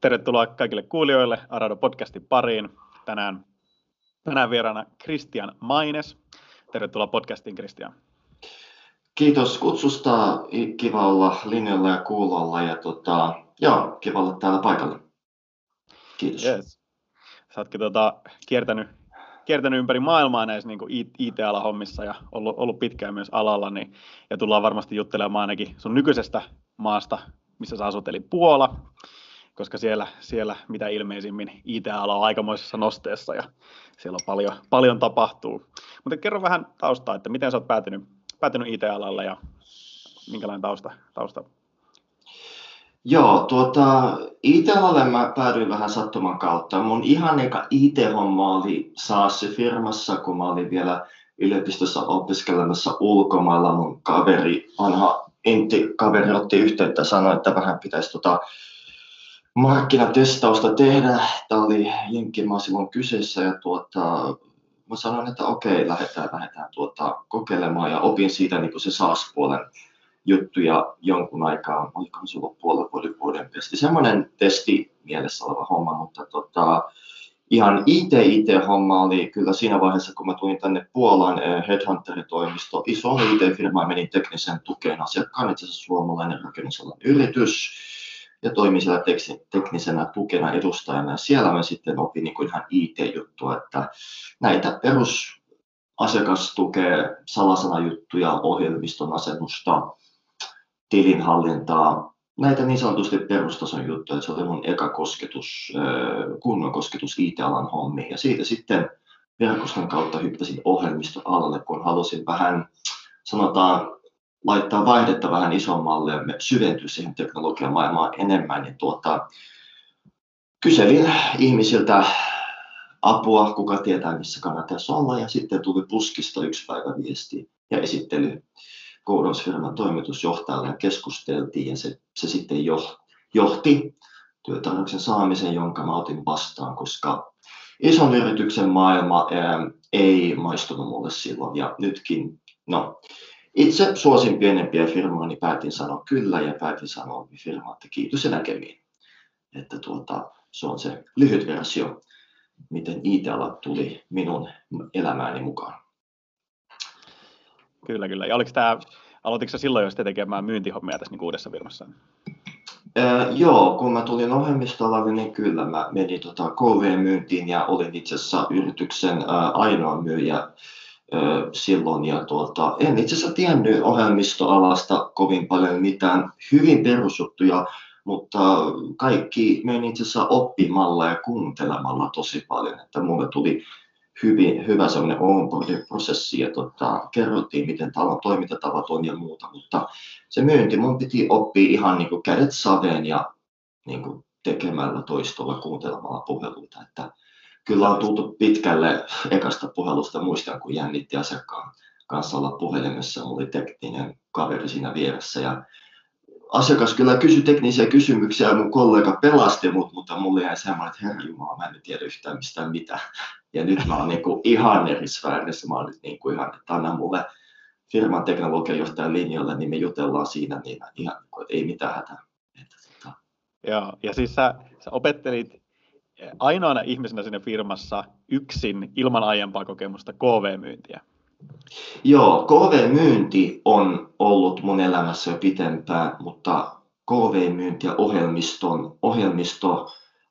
Tervetuloa kaikille kuulijoille Arado-podcastin pariin. Tänään vieraana Kristian Maines. Tervetuloa podcastiin, Kristian. Kiitos kutsusta. Kiva olla linjalla ja kuulolla. Ja kiva olla täällä paikalla. Kiitos. Yes. Sä ootkin kiertänyt ympäri maailmaa näissä niin kuin IT-alan hommissa ja ollut pitkään myös alalla. Niin, ja tullaan varmasti juttelemaan ainakin sun nykyisestä maasta, missä sä asut, eli Puola. Koska siellä mitä ilmeisimmin IT-ala on aikamoisessa nosteessa ja siellä on paljon tapahtuu. Mutta kerro vähän taustaa, että miten sä oot päätynyt IT-alalle ja minkälainen tausta? Joo, IT-alalle mä päädyin vähän sattuman kautta. Mun ihan eka IT-homma oli SaaS-firmassa, kun mä olin vielä yliopistossa opiskelemassa ulkomailla. Mun vanha kaveri otti yhteyttä ja sanoi, että vähän pitäisi markkinatestausta tehdä. Tämä oli jenkkimaa silloin kyseessä ja mä sanoin, että okei, lähdetään kokeilemaan ja opin siitä niin kuin se SaaS-puolen juttuja jonkun aikaa, oliko se ollut puolen vuoden testi. Semmoinen testi mielessä oleva homma, mutta ihan IT-homma oli kyllä siinä vaiheessa, kun mä tulin tänne Puolan Headhunter-toimisto, iso IT-firma ja menin teknisen tukeen asiakkaan, itse asiassa suomalainen rakennusalan yritys. Ja toimin siellä teknisenä tukena edustajana ja siellä mä sitten opin niin kuin ihan IT-juttua, että näitä perusasiakastukea, salasanajuttuja, ohjelmiston asennusta, tilinhallintaa, näitä niin sanotusti perustason juttuja. Se oli mun eka kosketus, kunnon kosketus IT-alan hommiin ja siitä sitten verkoston kautta hyppäsin ohjelmiston alalle, kun halusin vähän laittaa vaihdetta vähän isommalle ja syventyä siihen teknologian maailmaan enemmän, niin kyselin ihmisiltä apua, kuka tietää missä kannattaisi olla, ja sitten tuli puskista yksi päivä viesti ja esittely koodausfirman toimitusjohtajalle, keskusteltiin ja se sitten johti työtarjouksen saamisen, jonka mä otin vastaan, koska ison yrityksen maailma ei maistunut mulle silloin ja nytkin, itse suosin pienempiä firmaa, niin päätin sanoa kyllä ja päätin sanoa firmaa, että kiitos ja näkemiin. Että se on se lyhyt versio, miten IT-ala tuli minun elämääni mukaan. Kyllä. Ja aloititko sä silloin jo sitten tekemään myyntihommia tässä niin uudessa firmassa? Joo, kun mä tulin ohjelmistolalle, niin kyllä mä menin KV-myyntiin ja olin itse asiassa yrityksen ainoa myyjä silloin ja en itse asiassa tiennyt ohjelmistoalasta kovin paljon mitään, hyvin perusjuttuja, mutta kaikki meni itse asiassa oppimalla ja kuuntelemalla tosi paljon, että mulle tuli hyvä semmoinen onboarding-prosessi ja kerrottiin, miten talon toimintatavat on ja muuta, mutta se myynti mun piti oppia ihan niin kuin kädet saveen ja niin kuin tekemällä toistolla, kuuntelemalla puheluita, että kyllä on tultu pitkälle ekasta puhelusta. Muistan, kun jännitti asiakkaan kanssa olla puhelimessa. Oli tekninen kaveri siinä vieressä. Ja asiakas kyllä kysyi teknisiä kysymyksiä ja mun kollega pelasti mut, mutta mulle jäi semmoinen, että herjumala, mä en tiedä yhtään mistään mitään. Ja nyt mä oon niinku ihan eri sfäärissä. Mä oon nyt niinku ihan, että anna mulle firman teknologiajohtajan linjalle, niin me jutellaan siinä niin ihan, että ei mitään hätää. Joo, ja siis sä opettelit ainoana ihmisenä siinä firmassa yksin ilman aiempaa kokemusta KV-myyntiä. Joo, KV-myynti on ollut mun elämässä jo pitempään, mutta KV-myynti ja ohjelmisto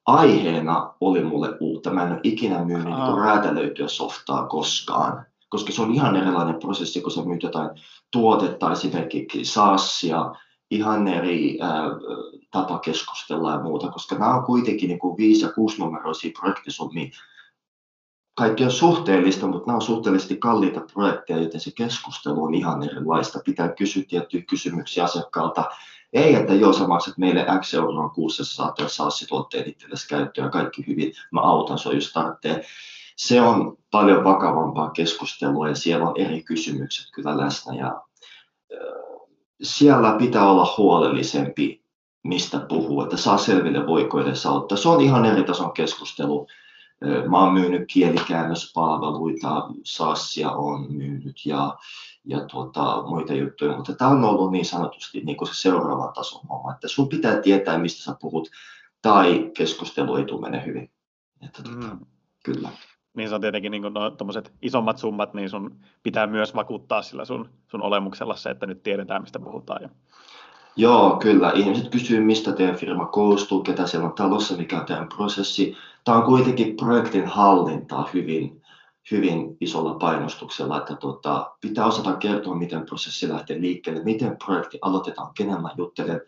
aiheena oli mulle uutta. Mä en ole ikinä myynyt räätälöityä softaa koskaan, koska se on ihan erilainen prosessi, kun sä myyt jotain tuotetta, esimerkiksi SaaSia, ihan eri tapa keskustella ja muuta, koska nämä on kuitenkin niin kuin 5- ja 6-numeroisia projektisummia. Kaikki on suhteellista, mutta nämä on suhteellisesti kalliita projekteja, joten se keskustelu on ihan erilaista. Pitää kysyä tiettyjä kysymyksiä asiakkaalta. Ei, että joo, sä maksat meille €X kuussa, saat ja SaaS-tuotteen itsellesi käyttöön, kaikki hyvin, mä autan sua, jos tarvitsee. Se on paljon vakavampaa keskustelua ja siellä on eri kysymykset kyllä läsnä ja siellä pitää olla huolellisempi, mistä puhuu, että saa selville, voiko edes auttaa. Se on ihan eri tason keskustelu. Mä oon myynyt kielikäännöspalveluita, SaaSia on myynyt ja muita juttuja, mutta tämä on ollut niin sanotusti niin kuin se seuraavan tason homma, että sun pitää tietää, mistä sä puhut. tai keskustelu ei tule mene hyvin. Että kyllä. Niin se on tietenkin niin tuommoiset isommat summat, niin sun pitää myös vakuuttaa sillä sun olemuksella se, että nyt tiedetään, mistä puhutaan. Joo, kyllä. Ihmiset kysyy, mistä teidän firma koostuu, ketä siellä on talossa, mikä on teidän prosessi. Tämä on kuitenkin projektin hallintaa hyvin isolla painostuksella, että pitää osata kertoa, miten prosessi lähtee liikkeelle, miten projekti aloitetaan, kenen mä juttelen.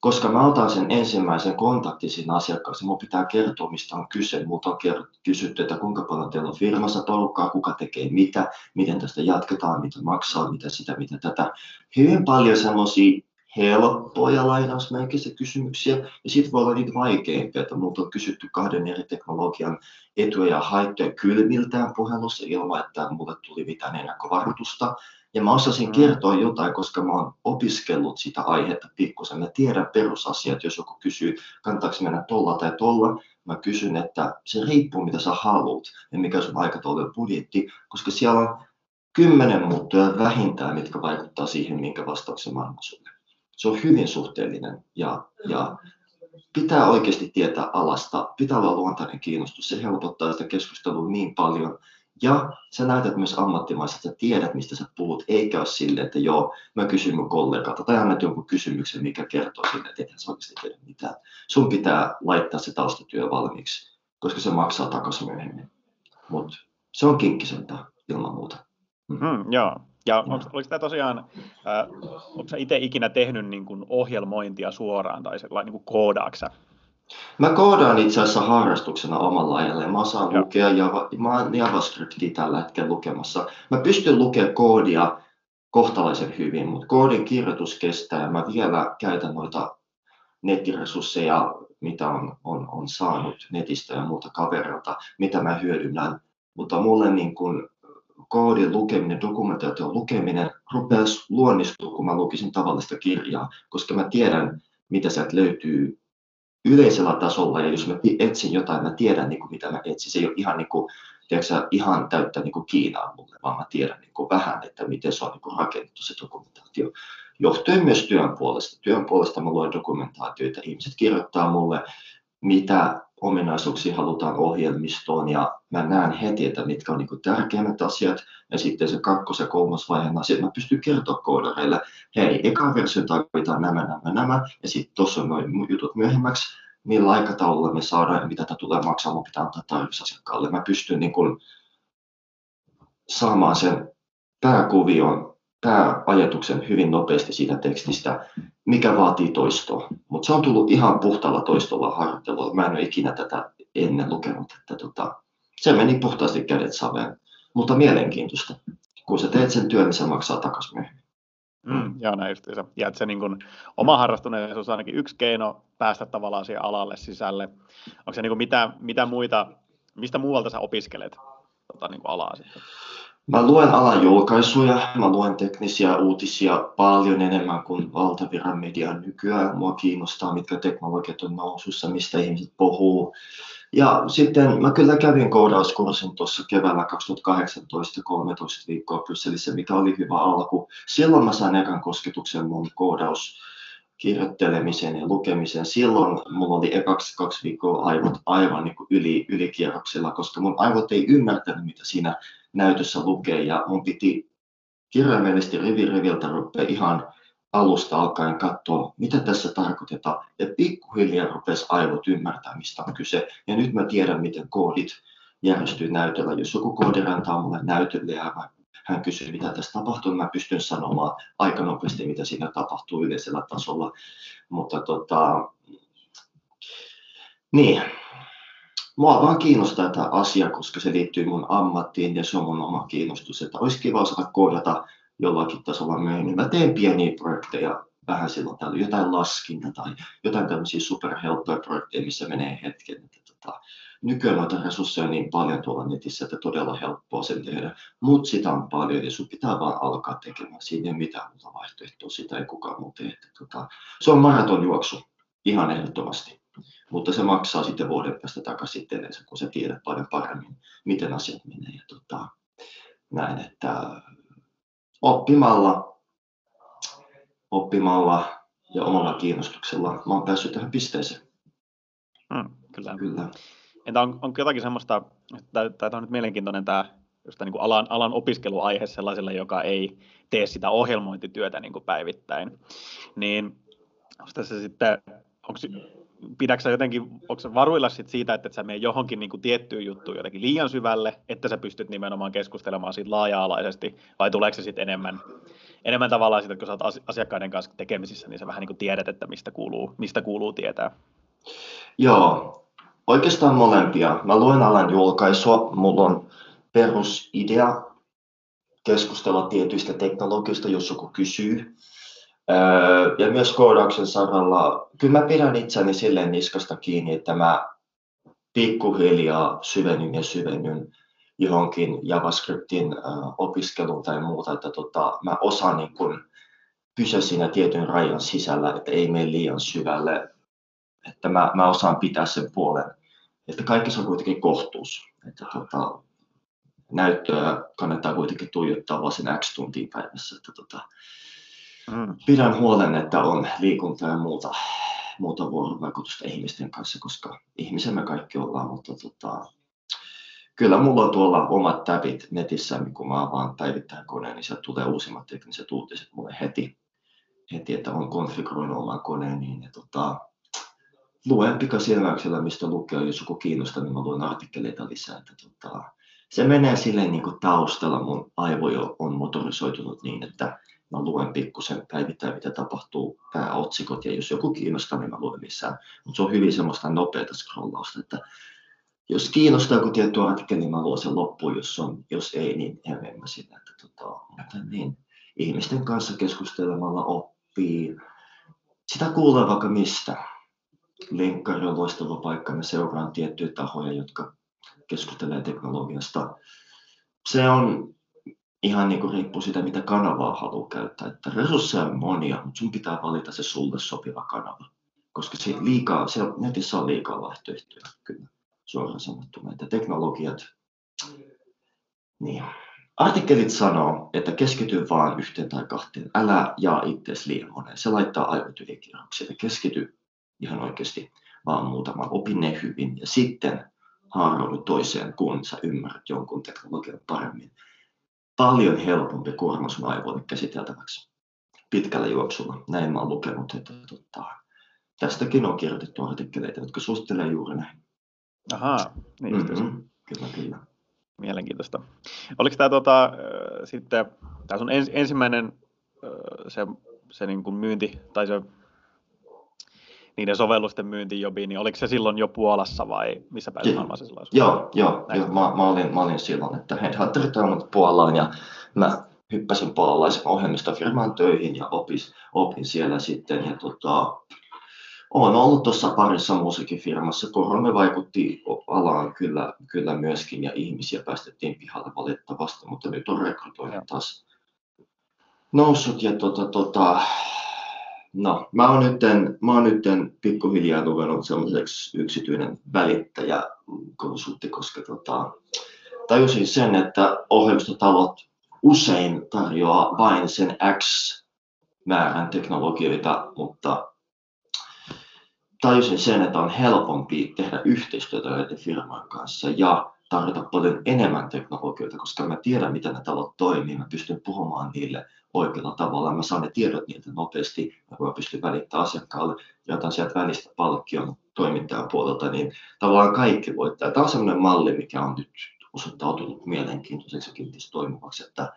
Koska mä otan sen ensimmäisen kontaktin siinä asiakkaassa, mun pitää kertoa, mistä on kyse. Multa on kysytty, että kuinka paljon teillä on firmassa porukkaa, kuka tekee mitä, miten tästä jatketaan, mitä maksaa, mitä sitä, mitä tätä. Hyvin paljon semmoisia helppoja lainausmerkissä kysymyksiä, ja sitten voi olla niitä vaikeampia, että multa on kysytty 2 eri teknologian etuja ja haittoja kylmiltään puhelussa ilman, että mulle tuli mitään ennakkovaroitusta. Ja mä osasin kertoa jotain, koska mä oon opiskellut sitä aihetta pikkusen. Mä tiedän perusasiat, jos joku kysyy, kannattaako mennä tolla tai tolla. Mä kysyn, että se riippuu mitä sä haluat ja mikä sun aikataulu ja budjetti, koska siellä on 10 muuttuja vähintään, mitkä vaikuttaa siihen, minkä vastauksen mä annan sulle. Se on hyvin suhteellinen ja pitää oikeasti tietää alasta, pitää olla luontainen kiinnostus, se helpottaa sitä keskustelua niin paljon. Ja sä näytät myös ammattimaisesti, että tiedät, mistä sä puhut, eikä ole silleen, että joo, mä kysyn mun kollegalta tai annat jonkun kysymyksen, mikä kertoo sille, että ethän sä oikeasti tiedä mitään. Sun pitää laittaa se taustatyö valmiiksi, koska se maksaa takaisin myöhemmin. Mutta se on kinkkisempää ilman muuta. Joo. Ja oliko tämä tosiaan, oletko sä itse ikinä tehnyt niin kuin ohjelmointia suoraan tai sellainen niin kuin koodaaksa? Mä koodaan itse asiassa harrastuksena omalla ajalla. Mä osaan lukea JavaScriptia tällä hetkellä lukemassa. Mä pystyn lukemaan koodia kohtalaisen hyvin, mutta koodin kirjoitus kestää. Mä vielä käytän noita nettiresursseja, mitä on saanut netistä ja muuta kaverilta, mitä mä hyödynnän. Mutta mulle niin kun koodin lukeminen, dokumentaation lukeminen rupeaa luonnistua, kun mä lukisin tavallista kirjaa, koska mä tiedän, mitä sieltä löytyy yleisellä tasolla, ja jos mä etsin jotain, mä tiedän niin kuin, mitä mä etsin. Se ei ole ihan, niin kuin, tiedätkö, ihan täyttä niin kuin Kiinaa mulle, vaan mä tiedän niin kuin, vähän, että miten se on niin kuin, rakennettu se dokumentaatio. Johtuen myös työn puolesta. Työn puolesta mä luen dokumentaatioita. Ihmiset kirjoittaa mulle, mitä ominaisuuksia halutaan ohjelmistoon, ja mä näen heti, että mitkä on niin kuin, tärkeimmät asiat, ja sitten se 2. ja 3. vaiheen asiat. Mä pystyn kertomaan koodareille, hei, eka versio tarvitaan nämä, ja sitten tuossa on noin jutut myöhemmäksi, millä aikataululla me saadaan, ja mitä tätä tulee maksaa, mun pitää antaa tarjouksia asiakkaalle. Mä pystyn niin kuin, saamaan sen pääkuvion, pääajatuksen hyvin nopeasti siitä tekstistä, mikä vaatii toistoa. Mutta se on tullut ihan puhtaalla toistolla harjoittelulla. Mä en ole ikinä tätä ennen lukenut. Että se meni puhtaasti kädet saveen, mutta mielenkiintoista. Kun sä teet sen työn, niin se maksaa takaisin myöhemmin. Joo, näin justiinsa. Ja että se niin kun, oma harrastuneisuus on ainakin yksi keino päästä tavallaan siihen alalle sisälle. Onko se niin kun, mitä muita, mistä muualta sä opiskelet niin kun alaa sitten? Mä luen alan julkaisuja, mä luen teknisiä uutisia paljon enemmän kuin valtaviran media nykyään. Mua kiinnostaa, mitkä teknologiat on nousussa, mistä ihmiset puhuu. Ja sitten mä kyllä kävin koodauskurssin tuossa keväällä 2018, 13 viikkoa Brysselissä, mikä oli hyvä alku. Silloin mä sain ekan kosketuksen mun koodauskirjoittelemiseen ja lukemiseen. Silloin mulla oli ekaksi 2 viikkoa aivot aivan niin kuin ylikierroksella, koska mun aivot ei ymmärtänyt, mitä siinä näytössä lukee, ja mun piti kirjaimellisesti riviltä rupeaa ihan alusta alkaen katsoa, mitä tässä tarkoitetaan, ja pikkuhiljaa rupesi aivot ymmärtää, mistä on kyse, ja nyt mä tiedän, miten koodit järjestyy näytöllä. Jos joku koodi antaa mulle näytölle ja hän kysyy, mitä tässä tapahtuu, mä pystyn sanomaan aika nopeasti, mitä siinä tapahtuu yleisellä tasolla, mutta niin. Mua vaan kiinnostaa tämä asia, koska se liittyy mun ammattiin ja se on mun oma kiinnostus, että olisi kiva osata koodata jollakin tasolla myöhemmin. Mä teen pieniä projekteja vähän silloin täällä, jotain laskinta tai jotain tämmöisiä superhelppoja projekteja, missä menee hetken. Nykyään noita resursseja on niin paljon tuolla netissä, että todella helppoa sen tehdä, mutta sitä on paljon ja sun pitää vaan alkaa tekemään. Siinä ei ole mitään muuta vaihtoehtoa, sitä ei kukaan muu tee. Se on maratonjuoksu ihan ehdottomasti. Mutta se maksaa sitten vuoden päästä takaisin itsellensä, kun sä tiedät paljon paremmin, miten asiat menee. Ja näin, että oppimalla ja omalla kiinnostuksella mä oon päässyt tähän pisteeseen. Kyllä. Entä onko jotakin semmoista, tämä on nyt mielenkiintoinen tämä niin kuin alan opiskeluaihe sellaiselle, joka ei tee sitä ohjelmointityötä niin kuin päivittäin, niin tässä sitten, pidätkö sä jotenkin, onko sä varuilla siitä, että et sä mene johonkin niin kuin tiettyyn juttuun jotenkin liian syvälle, että sä pystyt nimenomaan keskustelemaan siitä laaja-alaisesti, vai tuleeko se sitten enemmän tavallaan siitä, kun sä oot asiakkaiden kanssa tekemisissä, niin sä vähän niin kuin tiedät, että mistä kuuluu tietää? Joo, oikeastaan molempia. Mä luen alan julkaisua, mulla on perusidea keskustella tietyistä teknologioista, jos joku kysyy. Ja myös koodauksen saralla, kyllä mä pidän itseni silleen niskasta kiinni, että mä pikkuhiljaa syvennyn johonkin JavaScriptin opiskeluun tai muuta, että mä osaan niin kun pysyä siinä tietyn rajan sisällä, että ei mene liian syvälle, että mä osaan pitää sen puolen, että kaikessa on kuitenkin kohtuus, että näyttöä kannattaa kuitenkin tuijottaa vaan sen X tuntia päivässä, että pidän huolen, että on liikuntaa ja muuta vuorovaikutusta ihmisten kanssa, koska ihmisiä me kaikki ollaan, mutta kyllä mulla on tuolla omat tabit netissä, kun mä avaan päivittäin koneen, niin sieltä tulee uusimmat tekniset uutiset mulle heti, että on konfiguroinut oman koneen, niin luen pikasilmäyksellä, mistä lukee, jos joku kiinnostaa, niin mä luen artikkeleita lisää, että se menee silleen niin kuin taustalla, mun aivo on motorisoitunut niin, että mä luen pikkusen päivittäin, mitä tapahtuu, pääotsikot, ja jos joku kiinnostaa, niin mä luen missään. Mutta se on hyvin semmoista nopeata scrollausta, että jos kiinnostaa joku tietty artikkeli, niin mä luen sen loppuun, jos ei, niin en mä sitä. Niin, ihmisten kanssa keskustelemalla oppii. Sitä kuulee vaikka mistä. Linkkari on loistava paikka, mä seuraan tiettyjä tahoja, jotka keskustelee teknologiasta. Se on ihan niin kuin riippuu siitä, mitä kanavaa haluaa käyttää. Että resursseja on monia, mutta sun pitää valita se sulle sopiva kanava. Koska siellä netissä on liikaa vaihtoehtoja, kyllä, suoraan sanottuna. Että teknologiat, niin. Artikkelit sanoo, että keskity vaan yhteen tai kahteen. Älä jaa itseäsi liian moneen. Se laittaa aivot ylikierroksille. Keskity ihan oikeasti vaan muutamaan. Opi ne hyvin ja sitten haaraudu toiseen, kun sä ymmärrät jonkun teknologian paremmin. Paljon helpompi kuorma sun aivoille käsiteltäväksi pitkällä juoksulla. Näin mä oon lukenut, että tästäkin on kirjoitettu artikkeleita, jotka suosittelee juuri näin. Ahaa, niin Kyllä. Mielenkiintoista. Oliko tämä sitten, tää sun ensimmäinen se niin kuin myynti, tai se niiden sovellusten myyntijobi, niin oliko se silloin jo Puolassa vai missä päin maailmaa se silloin? Joo. Mä olin silloin, että headhunter toimivat Puolaan ja mä hyppäsin puolalaisen ohjelmistofirmaan töihin ja opin siellä sitten. Ja olen ollut tuossa parissa musiikkifirmassa. Korona vaikutti alaan kyllä myöskin ja ihmisiä päästettiin pihalle valitettavasti, mutta nyt on rekrytointi taas noussut ja no, mä oon nytten pikkuhiljaa ruvennut sellaiseksi yksityinen välittäjäkonsultti, koska tajusin sen, että ohjelmistotalot usein tarjoaa vain sen X määrän teknologioita, mutta tajusin sen, että on helpompi tehdä yhteistyötä näiden firman kanssa ja tarjota paljon enemmän teknologioita, koska mä tiedän, mitä ne talot toimii, mä pystyn puhumaan niille oikealla tavalla. Mä saan ne tiedot niiltä nopeasti, mä pystyn välittämään asiakkaalle ja otan sieltä välistä palkkion toimittajan puolelta, niin tavallaan kaikki voittaa. Tämä on sellainen malli, mikä on nyt osoittautunut mielenkiintoiseksi ja kiinteästi toimivaksi, että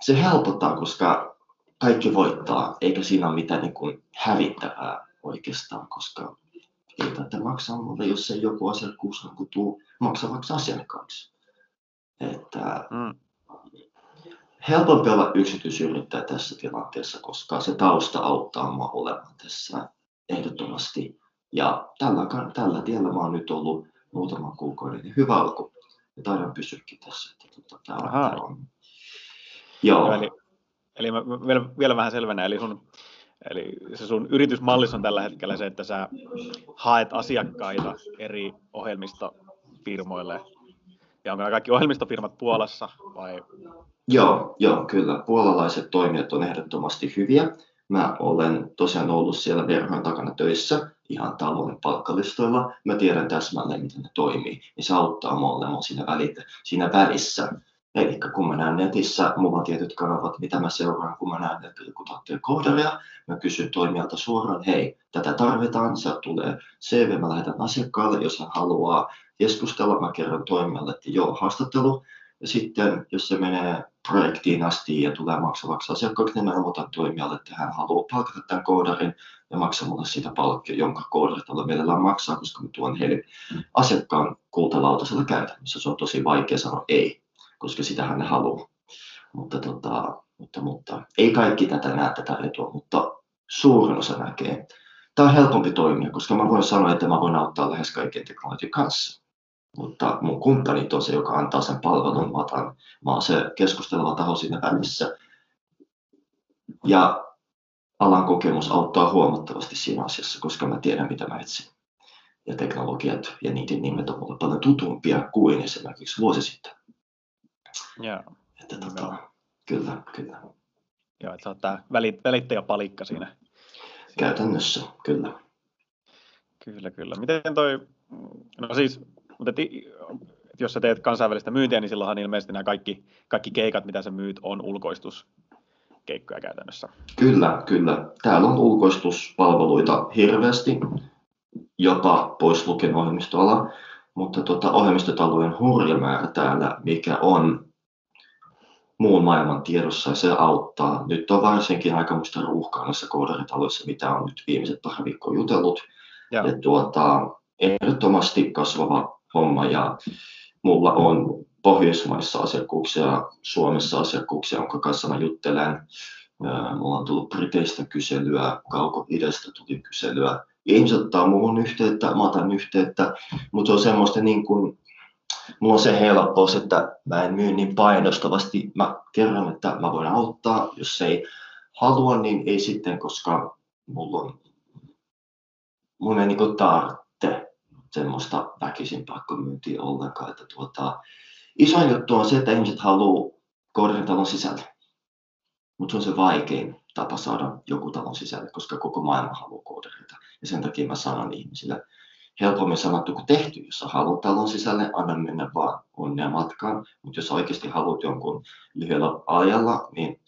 se helpottaa, koska kaikki voittaa, eikä siinä ole mitään niin kuin hävittävää oikeastaan, koska ei tätä maksaa mulle, jos ei joku asiakkuus tuu maksavaksi asiakkaaksi. Että helpompi olla yksityisyrittäjä tässä tilanteessa, koska se tausta auttaa minua olemaan tässä ehdottomasti. Ja tällä tiellä mä oon nyt ollut muutaman kuukauden, niin hyvä alku. Ja taidan pysyäkin tässä. Joo. Eli mä vielä vähän selvennän. Eli se sun yritysmallissa on tällä hetkellä se, että sä haet asiakkaita eri ohjelmistofirmoille. Ja onko nämä kaikki ohjelmistofirmat Puolassa vai? Joo, kyllä. Puolalaiset toimijat on ehdottomasti hyviä. Mä olen tosiaan ollut siellä verhojen takana töissä ihan talouden palkkalistoilla. Mä tiedän täsmälleen, miten ne toimii, niin se auttaa mua olemaan siinä välissä. Eli kun mä näen netissä, mulla on tietyt kanavat, mitä mä seuraan, kun mä näen, että joku tarvitsee koodaria, mä kysyn toimijalta suoraan, hei, tätä tarvitaan, sieltä tulee CV, mä lähetän asiakkaalle, jos hän haluaa keskustella, mä kerron toimijalle, että joo, haastattelu, ja sitten jos se menee projektiin asti ja tulee maksavaksi asiakkaaksi, niin mä ilmoitan toimijalle, että hän haluaa palkata tämän koodarin ja maksaa mulle siitä palkkia, jonka koodarilla mielellään maksaa, koska mä tuon heille asiakkaan kultalautasella käytännössä, se on tosi vaikea sanoa ei, koska sitähän ne haluaa. Mutta ei kaikki tätä näe tätä etua, mutta suurin osa näkee. Tämä on helpompi toimia, koska mä voin sanoa, että mä voin auttaa lähes kaikkien teknologian kanssa. Mutta mun kumppani on se, joka antaa sen palvelun, mä oon se keskusteleva taho siinä välissä. Ja alan kokemus auttaa huomattavasti siinä asiassa, koska mä tiedän, mitä mä etsin. Ja teknologiat ja niiden nimet on mulle paljon tutumpia kuin esimerkiksi vuosi sitten. Joo. Että kyllä. Joo, että sä oot tää välittäjäpalikka siinä. Käytännössä, kyllä. Kyllä. Miten toi, no siis, mutta jos sä teet kansainvälistä myyntiä, niin silloinhan ilmeisesti nämä kaikki keikat, mitä sä myyt, on ulkoistuskeikkoja käytännössä. Kyllä. Täällä on ulkoistuspalveluita hirveästi, jopa pois lukien ohjelmistoala. Mutta ohjelmistotalojen hurja määrä täällä, mikä on muun maailman tiedossa, ja se auttaa. Nyt on varsinkin aikamoista ruuhkaa näissä koodaritaloissa, mitä on nyt viimeiset pari viikkoa jutellut. Ja ehdottomasti kasvava homma, ja mulla on Pohjoismaissa asiakkuuksia, Suomessa asiakkuuksia, jonka kanssa mä juttelen. Mulla on tullut Briteistä kyselyä, Kauko-idästä tuli kyselyä. Ihmiset ottaa muuhun yhteyttä, mä otan yhteyttä, mutta se on semmoista niin kuin, mulla on se helppous, että mä en myy niin painostavasti, mä kerron, että mä voin auttaa, jos ei halua, niin ei sitten, koska mulla ei niin tarvitse semmoista väkisin pakkomyyntiä ollenkaan, että isoin juttu on se, että ihmiset haluaa koordinatalon sisälle, mutta se on se vaikein tapa saada joku talon sisälle, koska koko maailma haluaa koodareita. Ja sen takia mä sanon ihmisille, helpommin sanottu kuin tehty, jos sä haluat talon sisälle, anna mennä vaan onnea matkaan. Mutta jos oikeasti haluat jonkun lyhyellä ajalla, niin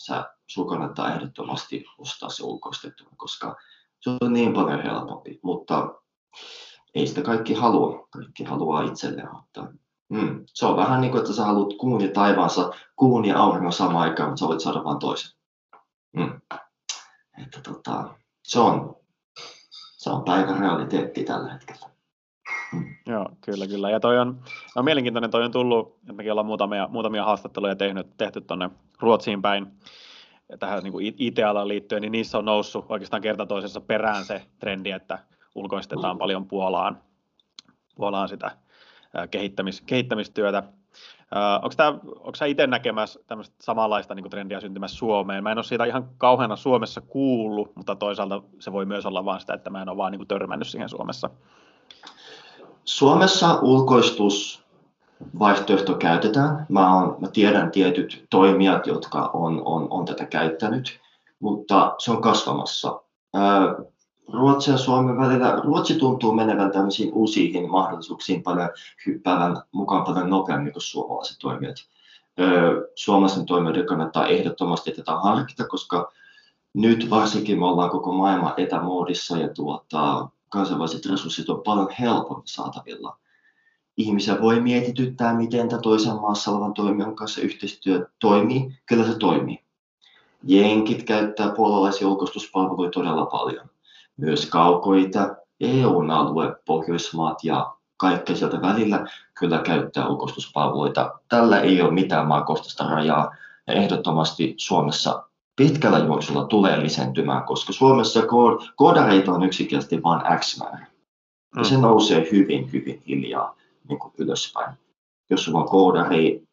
sun kannattaa ehdottomasti ostaa se ulkoistettuna, koska se on niin paljon helpompi. Mutta ei sitä kaikki halua. Kaikki haluaa itselleen ottaa. Se on vähän niin kuin, että sä haluat kuun ja taivaansa, kuun ja auringon samaan aikaan, mutta sä voit saada vaan toisen. Että se on päivän realiteetti tällä hetkellä. Joo, kyllä. Ja toi on mielenkiintoinen, toi on tullut, että mekin ollaan muutamia haastatteluja tehty tuonne Ruotsiin päin tähän niin kuin IT-alaan liittyen, niin niissä on noussut oikeastaan kerta toisessa perään se trendi, että ulkoistetaan paljon Puolaan sitä kehittämistyötä. Onko sä itse näkemässä tämmöistä samanlaista niin kuin trendiä syntymässä Suomeen? Mä en ole siitä ihan kauheana Suomessa kuullut, mutta toisaalta se voi myös olla vaan sitä, että mä en ole vaan niin kuin törmännyt siihen Suomessa. Suomessa ulkoistusvaihtoehto käytetään. Mä tiedän tietyt toimijat, jotka on tätä käyttänyt, mutta se on kasvamassa. Ruotsin ja Suomen välillä. Ruotsi tuntuu menevän tämmöisiin uusiin mahdollisuuksiin paljon hyppäävän mukaan paljon nopeammin kuin suomalaiset toimijat. Suomalaisen toimijoiden kannattaa ehdottomasti tätä harkita, koska nyt varsinkin me ollaan koko maailman etämoodissa ja kansainväliset resurssit on paljon helpommin saatavilla. Ihmisiä voi mietityttää, miten tämä toisen maassa olevan toimijan kanssa yhteistyö toimii. Kyllä se toimii. Jenkit käyttää puolalaisia ulkoistuspalveluja todella paljon. Myös Kauko-Itä, EU-alue, Pohjoismaat ja kaikkea sieltä välillä kyllä käyttää ulkoistuspalveluita. Tällä ei ole mitään maakohtaista rajaa ja ehdottomasti Suomessa pitkällä juoksulla tulee lisääntymään, koska Suomessa koodareita on yksinkertaisesti vain X määrä. Ja se nousee hyvin hiljaa niin kuin ylöspäin. Jos sulla on koodari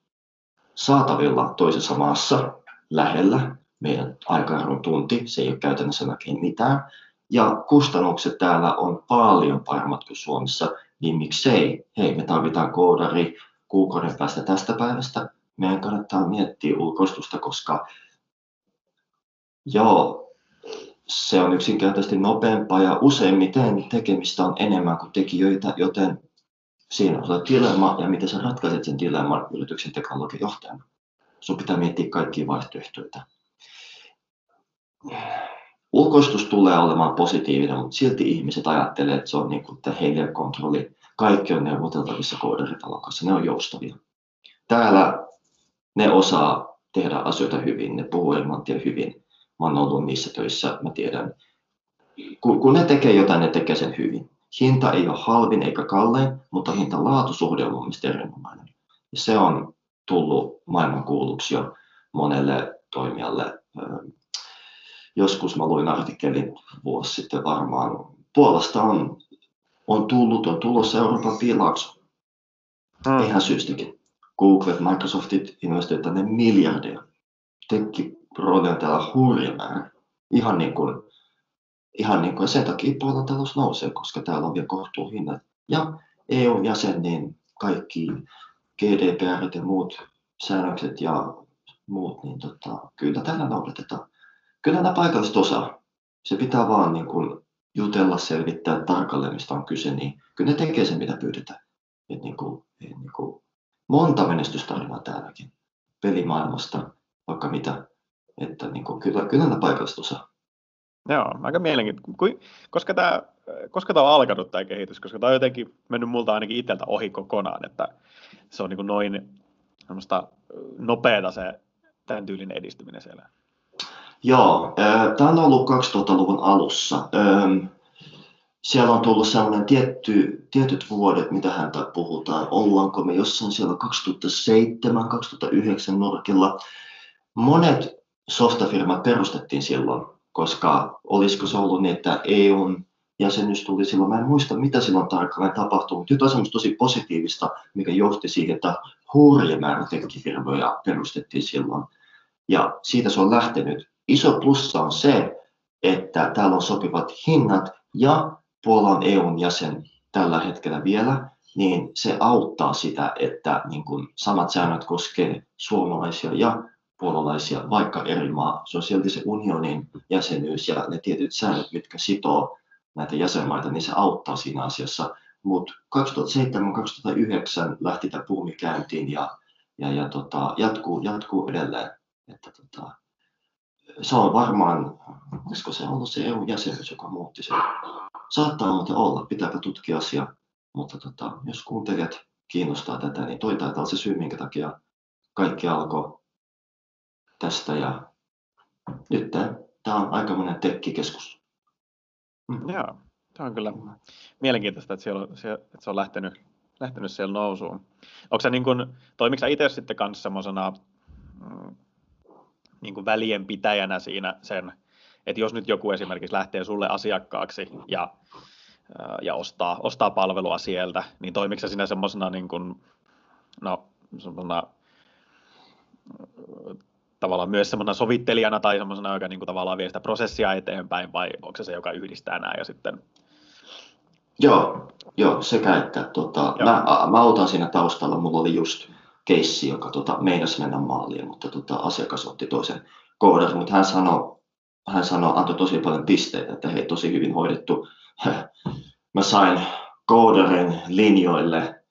saatavilla toisessa maassa lähellä, meidän aikaero on tunti, se ei ole käytännössä näkään mitään. Ja kustannukset täällä on paljon paremmat kuin Suomessa, niin miksei? Hei, me tarvitaan koodari kuukauden päästä tästä päivästä. Meidän kannattaa miettiä ulkoistusta, koska Se on yksinkertaisesti nopeampaa ja useimmiten tekemistä on enemmän kuin tekijöitä, joten siinä on se dilemma ja miten sä ratkaiset sen dilemman yrityksen teknologian johtajana. Sun pitää miettiä kaikkia vaihtoehtoja. Ulkoistus tulee olemaan positiivinen, mutta silti ihmiset ajattelee, että se on niin kuin heille kontrolli. Kaikki on neuvoteltavissa koodaritalon kanssa, ne on joustavia. Täällä ne osaa tehdä asioita hyvin, ne puhuu englantia hyvin. Mä oon ollut niissä töissä, mä tiedän. Kun ne tekee jotain, ne tekee sen hyvin. Hinta ei ole halvin eikä kallein, mutta hinta-laatusuhde on mielestäni erinomainen. Se on tullut maailmankuuluksi jo monelle toimijalle. Joskus mä luin artikkelin vuosi sitten varmaan. Puolasta on tulossa Euroopan piilaakso. Ihan syystäkin. Googlet, Microsoftit investoivat tänne miljardeja. Tekkirooli on täällä hurja määrä. Ihan niin kuin sen takia puolen talous nousee, koska täällä on vielä kohtuuhinnat. Ja EU-jäsen, niin kaikki GDPR ja muut säännökset ja muut, niin kyllä täällä noudatetaan. Kyllä nämä paikalliset osaa. Se pitää vaan niin kuin jutella, selvittää tarkalleen, mistä on kyse, niin kyllä ne tekee sen, mitä pyydetään. Niin kuin monta menestystarinaa täälläkin pelimaailmasta, vaikka mitä. Että niin kuin, kyllä nämä paikalliset osaa. Joo, aika mielenkiintoinen. Koska tämä on alkanut tämä kehitys, koska tämä on jotenkin mennyt multa ainakin itseltä ohi kokonaan, että se on niin kuin noin nopeata se tämän tyylin edistyminen siellä. Joo, tämä on ollut 2000-luvun alussa. Siellä on tullut sellainen tietyt vuodet, mitä häntä puhutaan. Ollaanko me jossain siellä 2007-2009 nurkilla. Monet softafirmat perustettiin silloin, koska olisiko se ollut niin, että EUn jäsenyys tuli silloin. Mä en muista, mitä silloin tarkalleen tapahtui, mutta jotain semmoista tosi positiivista, mikä johti siihen, että hurja määrä tekkifirmoja perustettiin silloin. Ja siitä se on lähtenyt. Iso plussa on se, että täällä on sopivat hinnat ja Puola on EUn jäsen tällä hetkellä vielä, niin se auttaa sitä, että niin kun samat säännöt koskee suomalaisia ja puolalaisia, vaikka eri maa. Se on silti se unionin jäsenyys ja ne tietyt säännöt, mitkä sitoo näitä jäsenmaita, niin se auttaa siinä asiassa. Mutta 2007-2009 lähti tämä buumi käyntiin ja jatkuu edelleen. Että se on varmaan, olisiko se ollut se EU-jäsenyys, joka muutti sen. Saattaa muuten olla, pitääpä tutkia asiaa, mutta jos kuuntelijat kiinnostaa tätä, niin toi taitaa olla se syy, minkä takia kaikki alkoi tästä. Ja nyt tämä on aikamoinen tekkikeskus. Joo, tämä on kyllä mielenkiintoista, että se on lähtenyt siellä nousuun. Toimitko sä itse sitten kanssa semmoisena niin kuin välienpitäjänä siinä sen, että jos nyt joku esimerkiksi lähtee sulle asiakkaaksi ja ostaa palvelua sieltä, niin toimitko sä siinä semmoisena niin kuin, tavallaan myös semmoisena sovittelijana tai semmoisena, joka niin kuin tavallaan vie sitä prosessia eteenpäin, vai onko se se, joka yhdistää nämä ja sitten? Joo, sekä että joo. Mä autan siinä taustalla, mulla oli just keissi, joka meinasi mennä maaliin, mutta asiakas otti toisen koodan, mutta hän sanoi, antoi tosi paljon pisteitä, että hei, tosi hyvin hoidettu. Mä sain koodarin linjoille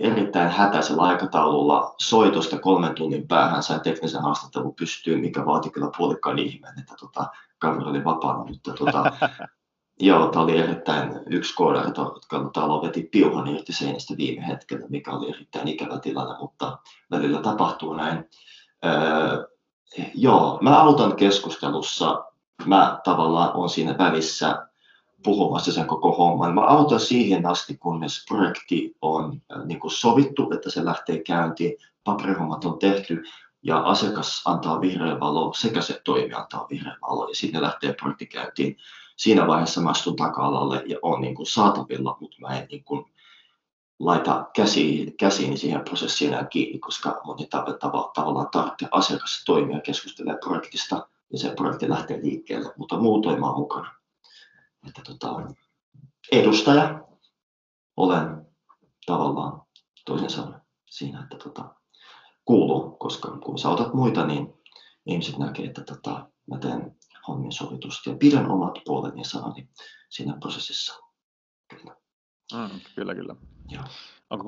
erittäin hätäisellä aikataululla soitosta 3 tunnin päähän, sain teknisen haastattelun pystyyn, mikä vaati kyllä puolikkaan ihmeen, että kaveri oli vapaana, mutta joo, tämä oli erittäin yksi koodari, joka täällä veti piuhan irti seinästä viime hetkellä, mikä oli erittäin ikävä tilanne, mutta välillä tapahtuu näin. Joo, mä autan keskustelussa. Mä tavallaan olen siinä välissä puhumassa sen koko homman. Mä autan siihen asti, kunnes projekti on niin kuin sovittu, että se lähtee käyntiin, paperihommat on tehty ja asiakas antaa vihreän valon sekä se toimi antaa vihreän valon ja sitten lähtee projekti käyntiin. Siinä vaiheessa mä astun taka-alalle ja olen niin kuin saatavilla, mutta mä en niin kuin laita käsiin siihen prosessiin enää kiinni, koska moni tavallaan tarvitsee asiakas toimia, keskustelee projektista ja se projekti lähtee liikkeelle, mutta muutoin mä oon mukana. Että edustaja olen tavallaan toisen sanoen siinä, että kuuluu, koska kun sä otat muita, niin ihmiset näkee, että mä teen hommin sovitusti ja pidän omat puoleni saani siinä prosessissa. Kyllä. Kyllä. Joo. Onko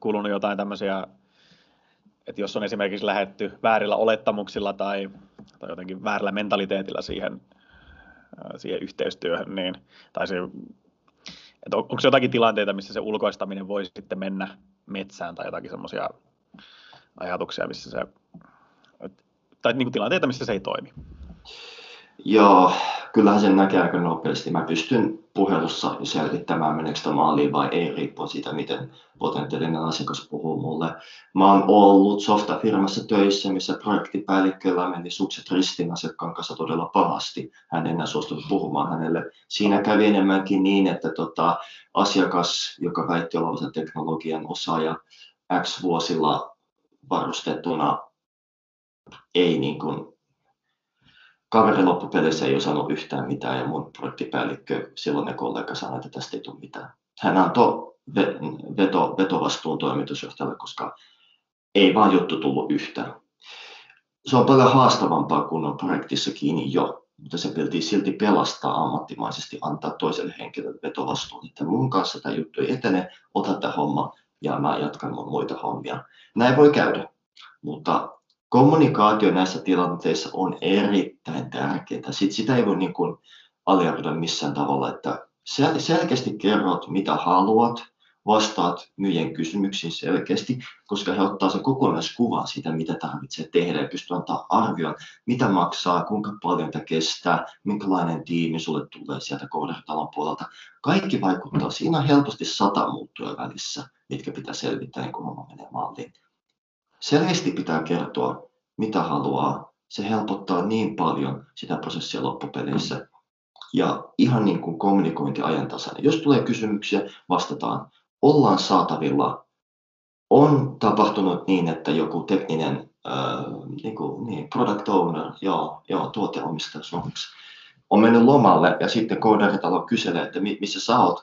kuulunut jotain tämmöisiä, että jos on esimerkiksi lähdetty väärillä olettamuksilla tai jotenkin väärillä mentaliteetillä siihen yhteistyöhön, niin, tai se, että onko jotakin tilanteita, missä se ulkoistaminen voi sitten mennä metsään tai jotakin semmoisia ajatuksia, missä se, tai niin kuin tilanteita, missä se ei toimi? Joo, kyllähän sen näkee aika nopeasti. Mä pystyn puhelussa selvittämään, meneekö tämä maaliin vai ei, riippuen siitä, miten potentiaalinen asiakas puhuu mulle. Mä oon ollut softafirmassa töissä, missä projektipäällikköllä meni sukset ristin asiakkaan kanssa todella pahasti. Hän ei enää suostunut puhumaan hänelle. Siinä kävi enemmänkin niin, että asiakas, joka väitti olevansa teknologian osaaja X vuosilla varustettuna, ei niin kuin kaveri loppupeleissä ei osannut yhtään mitään ja mun projektipäällikkö, silloinen kollega, sanoi, että tästä ei tule mitään. Hän antoi vetovastuun toimitusjohtajalle, koska ei vaan juttu tullut yhtään. Se on paljon haastavampaa, kun on projektissa kiinni jo, mutta se peltii silti pelastaa ammattimaisesti, antaa toiselle henkilölle vetovastuun, että mun kanssa tämä juttu ei etene, ota tämä homma ja mä jatkan mun muita hommia. Näin voi käydä, mutta kommunikaatio näissä tilanteissa on erittäin tärkeää. Sitä ei voi niin kuin aliarvioida missään tavalla, että selkeästi kerrot, mitä haluat, vastaat myyjien kysymyksiin selkeästi, koska he ottaa sen kokonaiskuvan siitä, mitä tarvitsee tehdä ja pystyy antaa arvion, mitä maksaa, kuinka paljon tämä kestää, minkälainen tiimi sulle tulee sieltä kohdetalon puolelta. Kaikki vaikuttaa. Siinä on helposti 100 muuttujaa välissä, mitkä pitää selvittää, niin kun homma menee maaliin. Selkeästi pitää kertoa, mitä haluaa. Se helpottaa niin paljon sitä prosessia loppupeleissä. Ja ihan niin kuin kommunikointi ajan tasana. Jos tulee kysymyksiä, vastataan. Ollaan saatavilla. On tapahtunut niin, että joku tekninen product owner, tuoteomistaja suomeksi, on mennyt lomalle ja sitten koodaritalo kyselee, että missä sä oot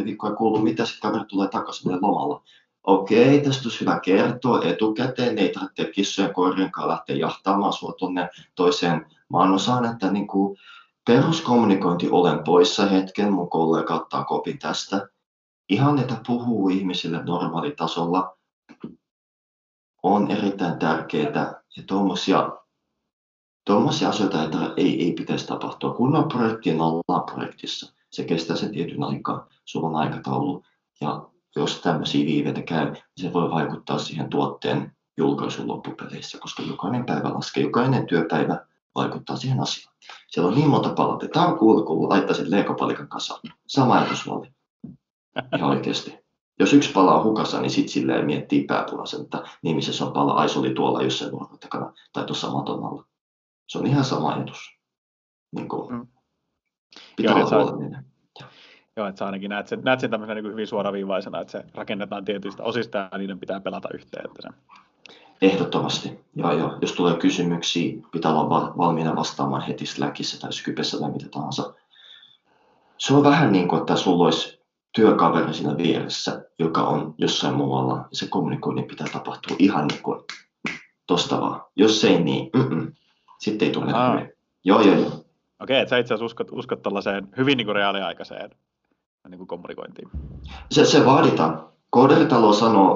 2-3 viikkoa kuullut, mitä sitten kaveri tulee takaisin lomalla. Okei, tästä olisi hyvä kertoa etukäteen, ei tarvitse kissojen koirienkaan lähteä jahtaamaan sinua tuonne toiseen maanosaan, että niin kuin peruskommunikointi, olen poissa hetken, mun kollega ottaa kopin tästä. Ihan että puhuu ihmisille normaalitasolla on erittäin tärkeää ja tuommoisia asioita ei pitäisi tapahtua, kun on projekti, ollaan projektissa. Se kestää sen tietyn aikaa, sulla on aikataulu ja jos tämmöisiä viiveitä käy, niin se voi vaikuttaa siihen tuotteen julkaisun loppupeleissä, koska jokainen päivä laskee, jokainen työpäivä vaikuttaa siihen asiaan. Siellä on niin monta palata. Tämä on kuule, kun laittaisit leikopalikan kasaan. Sama ajatusmalli. Ihan oikeasti. Jos yksi pala on hukassa, niin sitten silleen miettii pääpunaisen, että niin missä se on pala, ai se oli tuolla jossain vuoron takana tai tuossa maton alla. Se on ihan sama ajatus. Niin kuin pitää olla huolellinen. Joo, että sä ainakin näet sen tämmöisenä niin kuin hyvin suoraviivaisena, että se rakennetaan tietyistä osista ja niiden pitää pelata yhteen. Että se... Ehdottomasti. Joo. Jos tulee kysymyksiä, pitää olla valmiina vastaamaan heti Slackissa tai Skypessä tai mitä tahansa. Se on vähän niin kuin, että sulla olisi työkaveri siinä vieressä, joka on jossain muualla, ja se kommunikoinnin pitää tapahtua ihan niin kuin tosta vaan. Jos ei niin, sitten ei tule. Joo. Okei, että sä itse asiassa uskot tällaiseen hyvin niin kuin reaaliaikaiseen niin kommunikointiin. Se vaaditaan. Kooderitalo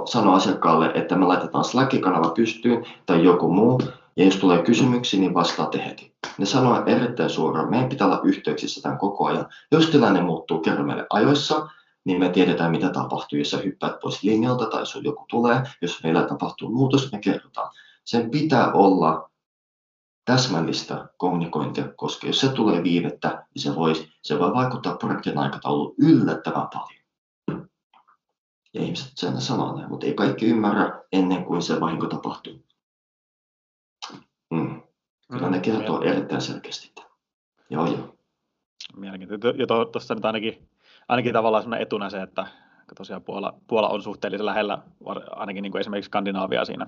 sanoo asiakkaalle, että me laitetaan Slack-kanava pystyyn tai joku muu, ja jos tulee kysymyksiä, niin vastaatte heti. Ne sanoo erittäin suoraan, meidän pitää olla yhteyksissä tämän koko ajan. Jos tilanne muuttuu, kerro meille ajoissa, niin me tiedetään, mitä tapahtuu, jos sä hyppäät pois linjalta tai sun joku tulee. Jos meillä tapahtuu muutos, me kerrotaan. Sen pitää olla täsmällistä kommunikointia, koska jos se tulee viivettä, niin se voi vaikuttaa projektin aikatauluun yllättävän paljon. Ja ihmiset sen sanoo näin, mutta ei kaikki ymmärrä ennen kuin se vahinko tapahtuu. Kyllä ne kertoo erittäin selkeästi. Joo. Mielenkiintoista. Ja tuossa nyt ainakin tavallaan sellainen etuna se, että tosiaan Puola on suhteellisen lähellä, ainakin niin kuin esimerkiksi Skandinaavia siinä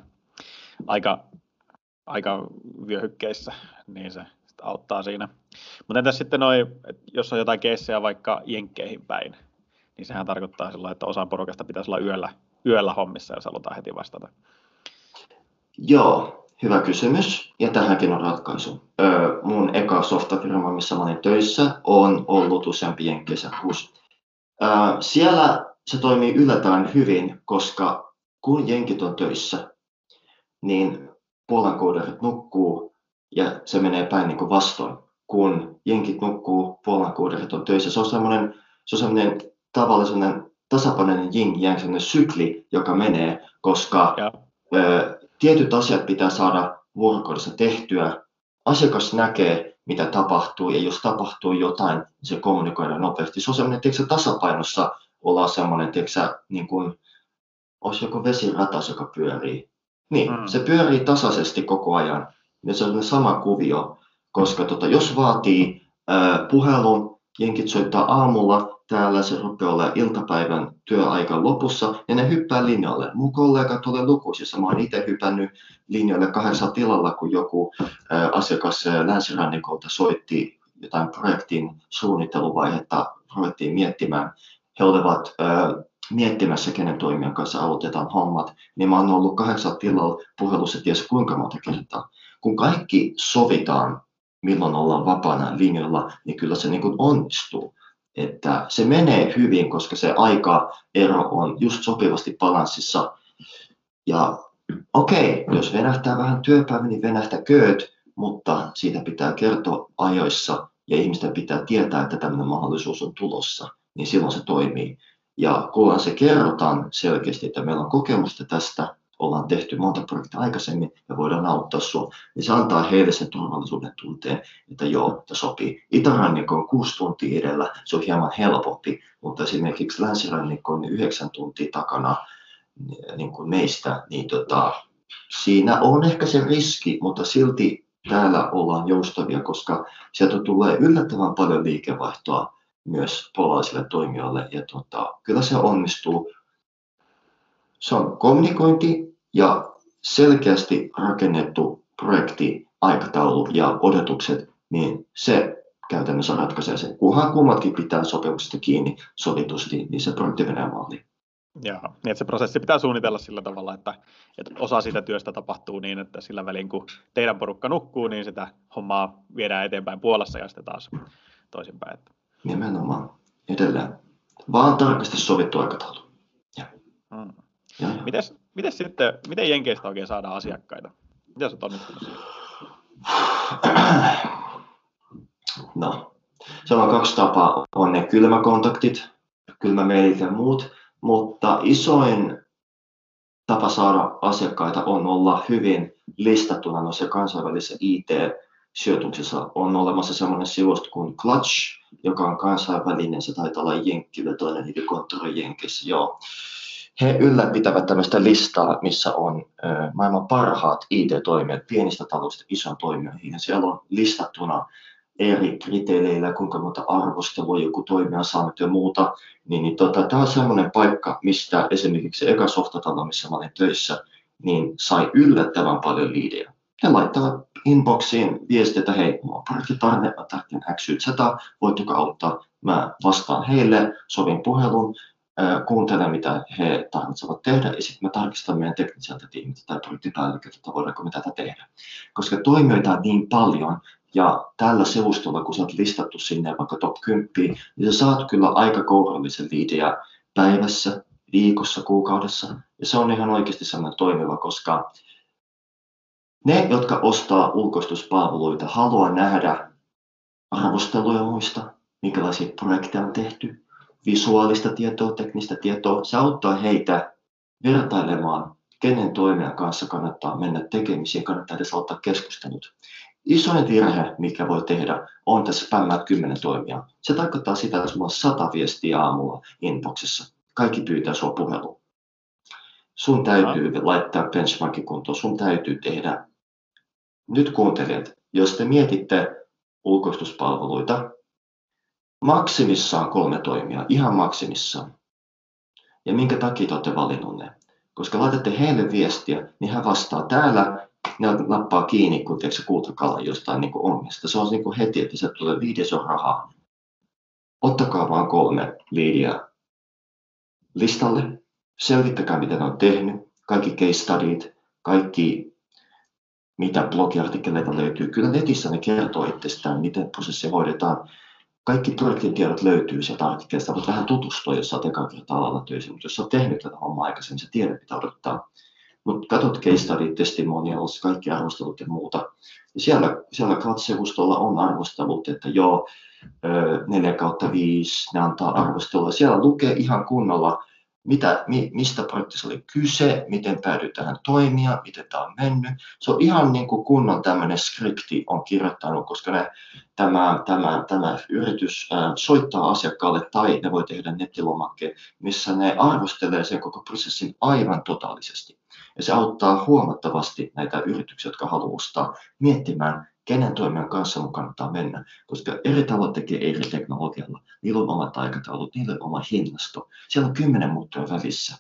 aika vyöhykkeissä, niin se auttaa siinä. Mutta entäs sitten jos on jotain keissejä vaikka jenkkeihin päin, niin sehän tarkoittaa sillä, että osan porukasta pitäisi olla yöllä hommissa, jos halutaan heti vastata. Joo, Hyvä kysymys, ja tähänkin on ratkaisu. Mun eka softafirma, missä mä olin töissä, on ollut useampien kesäkuussa. Siellä se toimii yllättäen hyvin, koska kun jenkit on töissä, niin Puolan koodarit nukkuu ja se menee päin niin kuin vastoin. Kun jenkit nukkuu, Puolan koodarit on töissä. Se on sellainen tavallinen tasapainoinen yin-yang, sellainen sykli, joka menee, koska tietyt asiat pitää saada vuorokaudessa tehtyä. Asiakas näkee, mitä tapahtuu, ja jos tapahtuu jotain, niin se kommunikoidaan nopeasti. Se on sellainen, tasapainossa ollaan sellainen, niin kuin, olisi joku vesiratas, joka pyörii. Niin, se pyörii tasaisesti koko ajan. Ja se on sama kuvio, koska jos vaatii puhelun, jenkit soittaa aamulla, täällä se rupeaa olemaan iltapäivän työaikan lopussa, ja ne hyppää linjalle. Mun kollega tulee lukuisissa. Mä oon itse hypännyt linjoille 8 tilalla, kun joku asiakas länsirannikolta soitti jotain projektin suunnitteluvaihetta, ruvettiin miettimään. He olivat miettimässä, kenen toimijan kanssa aloitetaan hommat, niin mä oon ollut 8 tilalla puhelussa ties kuinka monta kertaa. Kun kaikki sovitaan, milloin ollaan vapaana linjoilla, niin kyllä se niin kuin onnistuu. Että se menee hyvin, koska se aikaero on just sopivasti balanssissa. Ja okei, jos venähtää vähän työpäivä, niin venähtäkööt, mutta siitä pitää kertoa ajoissa ja ihmisten pitää tietää, että tämmöinen mahdollisuus on tulossa, niin silloin se toimii. Ja kun se kerrotaan selkeästi, että meillä on kokemusta tästä, ollaan tehty monta projektia aikaisemmin ja voidaan auttaa sinua, niin se antaa heille sen turvallisuuden tunteen, että joo, se sopii. Itärannikko on 6 tuntia edellä, se on hieman helpompi, mutta esimerkiksi länsirannikko on 9 tuntia takana niin kuin meistä, niin siinä on ehkä se riski, mutta silti täällä ollaan joustavia, koska sieltä tulee yllättävän paljon liikevaihtoa myös polaisille toimijoille, ja kyllä se onnistuu. Se on kommunikointi ja selkeästi rakennettu projekti, aikataulu ja odotukset, niin se käytännössä ratkaisee sen. Kunhan kummatkin pitää sopimuksesta kiinni sovitusti, niin se projekti menee maaliin. Joo, niin että se prosessi pitää suunnitella sillä tavalla, että osa siitä työstä tapahtuu niin, että sillä välin kun teidän porukka nukkuu, niin sitä hommaa viedään eteenpäin Puolassa ja sitten taas toisinpäin. Nimenomaan, edelleen. Vaan tarkasti sovittu aikataulu. Miten jenkeistä oikein saadaan asiakkaita? Miten olet onnistunut? No, siellä on 2 tapaa. On ne kylmäkontaktit, kylmämailit ja muut, mutta isoin tapa saada asiakkaita on olla hyvin listattuna noissa kansainvälisissä IT-sijoituksissa. On olemassa sellainen sivusto kuin Clutch, joka on kansainvälinen. Se taitaa olla jenkkivetoinen, eli konttori Jenkissä. Joo. He ylläpitävät tällaista listaa, missä on maailman parhaat IT-toimijat, pienistä talouksista isoon toimijoihin. Ja siellä on listattuna eri kriteereillä, kuinka monta arvostelua joku toimija on saanut ja muuta. Tämä on sellainen paikka, mistä esimerkiksi se eka softatalo, missä mä olin töissä, niin sai yllättävän paljon liidejä. He laittavat inboxiin viestiä, että hei, minulla on projektitarve, mä tarvitsen XYZ, voitteko auttaa? Mä vastaan heille, sovin puhelun. Kuuntelen, mitä he tarvitsevat tehdä, ja sitten me tarkistamme meidän tekniseltä tiimiltä tai projektipäälliköltä, että voidaanko me tätä tehdä. Koska toimijoita on niin paljon, ja tällä sivustolla, kun sä oot listattu sinne vaikka top 10, niin sä saat kyllä aika kourallisen liidejä päivässä, viikossa, kuukaudessa, ja se on ihan oikeasti sellainen toimiva, koska ne, jotka ostaa ulkoistuspalveluita, haluaa nähdä arvosteluja muista, minkälaisia projekteja on tehty, visuaalista tietoa, teknistä tietoa. Se auttaa heitä vertailemaan, kenen toimijan kanssa kannattaa mennä tekemisiin, kannattaa edes ottaa keskustelut. Isoin virhe, mikä voi tehdä, on tässä spämmää 10 toimijaa. Se tarkoittaa sitä, että sulla on 100 viestiä aamulla inboxissa. Kaikki pyytää sua puheluun. Sun täytyy laittaa benchmarkin kuntoon, sun täytyy tehdä. Nyt kuuntelijat, jos te mietitte ulkoistuspalveluita, maksimissaan 3 toimijaa, ihan maksimissaan. Ja minkä takia te olette valinnut ne? Koska laitatte heille viestiä, niin hän vastaa täällä, ne nappaa kiinni, kun teetkö kultakala jostain niin onnesta. Se on niin kuin heti, että se tulee viideson rahaa. Ottakaa vaan 3 liidiä listalle, selvittäkää mitä ne on tehnyt, kaikki case studiet, kaikki mitä blogiartikkeleita löytyy. Kyllä netissä ne kertoo itsestään, miten prosessia hoidetaan. Kaikki projektitiedot löytyy sieltä artikkelista, mutta vähän tutustua, jos olet ekaa kertaa alalla töissä, mutta jos olet tehnyt tätä hommaa aikaisemmin, se tiedot pitää odottaa. Mutta katsot case study, testimonials, kaikki arvostelut ja muuta. Ja siellä Clutch-sivustolla on arvostelut, että joo, 4/5, ne antaa arvostelua. Siellä lukee ihan kunnolla, mistä projektissa oli kyse, miten päädyit tähän toimia, miten tämä on mennyt. Se on ihan niin kuin kunnon tämmöinen skripti on kirjoittanut, koska tämä yritys soittaa asiakkaalle tai ne voi tehdä nettilomakkeen, missä ne arvostelee sen koko prosessin aivan totaalisesti. Ja se auttaa huomattavasti näitä yrityksiä, jotka haluaa ostaa, miettimään, kenen toimijan kanssa mun kannattaa mennä, koska eri talo tekee eri teknologialla. Niillä on omat aikataulut, niillä on oma hinnasto. Siellä on 10 muuttuja välissä,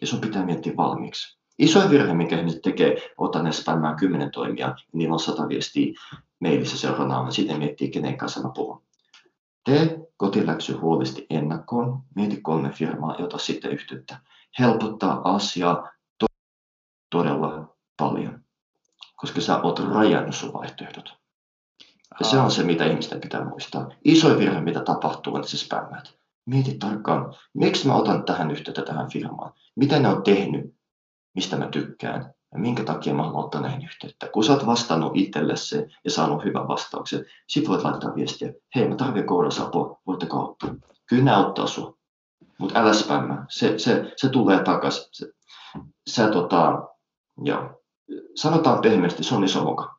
ja sun pitää miettiä valmiiksi. Isoin virhe, mikä he nyt tekee, otan ne spämmään 10 toimijaa, niillä on 100 viestiä mailissa seuraavana, sitten miettii, kenen kanssa mä puhun. Tee kotiläksy huolellisesti ennakkoon, mieti 3 firmaa, jota sitten yhteyttä. Helpottaa asiaa todella paljon, koska sä oot rajannut sun vaihtoehdot. Ja se on se, mitä ihmisten pitää muistaa. Isoin virhe, mitä tapahtuu, on se spämmät. Mieti tarkkaan, miksi mä otan tähän yhteyttä tähän firmaan? Mitä ne on tehnyt? Mistä mä tykkään? Ja minkä takia mä haluan ottaa näihin yhteyttä? Kun sä oot vastannut itsellesi sen ja saanut hyvän vastauksen, sit voit laittaa viestiä, hei mä tarvitsen koodasapua, voitteko auttaa? Kyllä ne auttaa sun, mutta älä spämmää. Se tulee takaisin. Joo. Sanotaan pehmeästi, se on iso moka.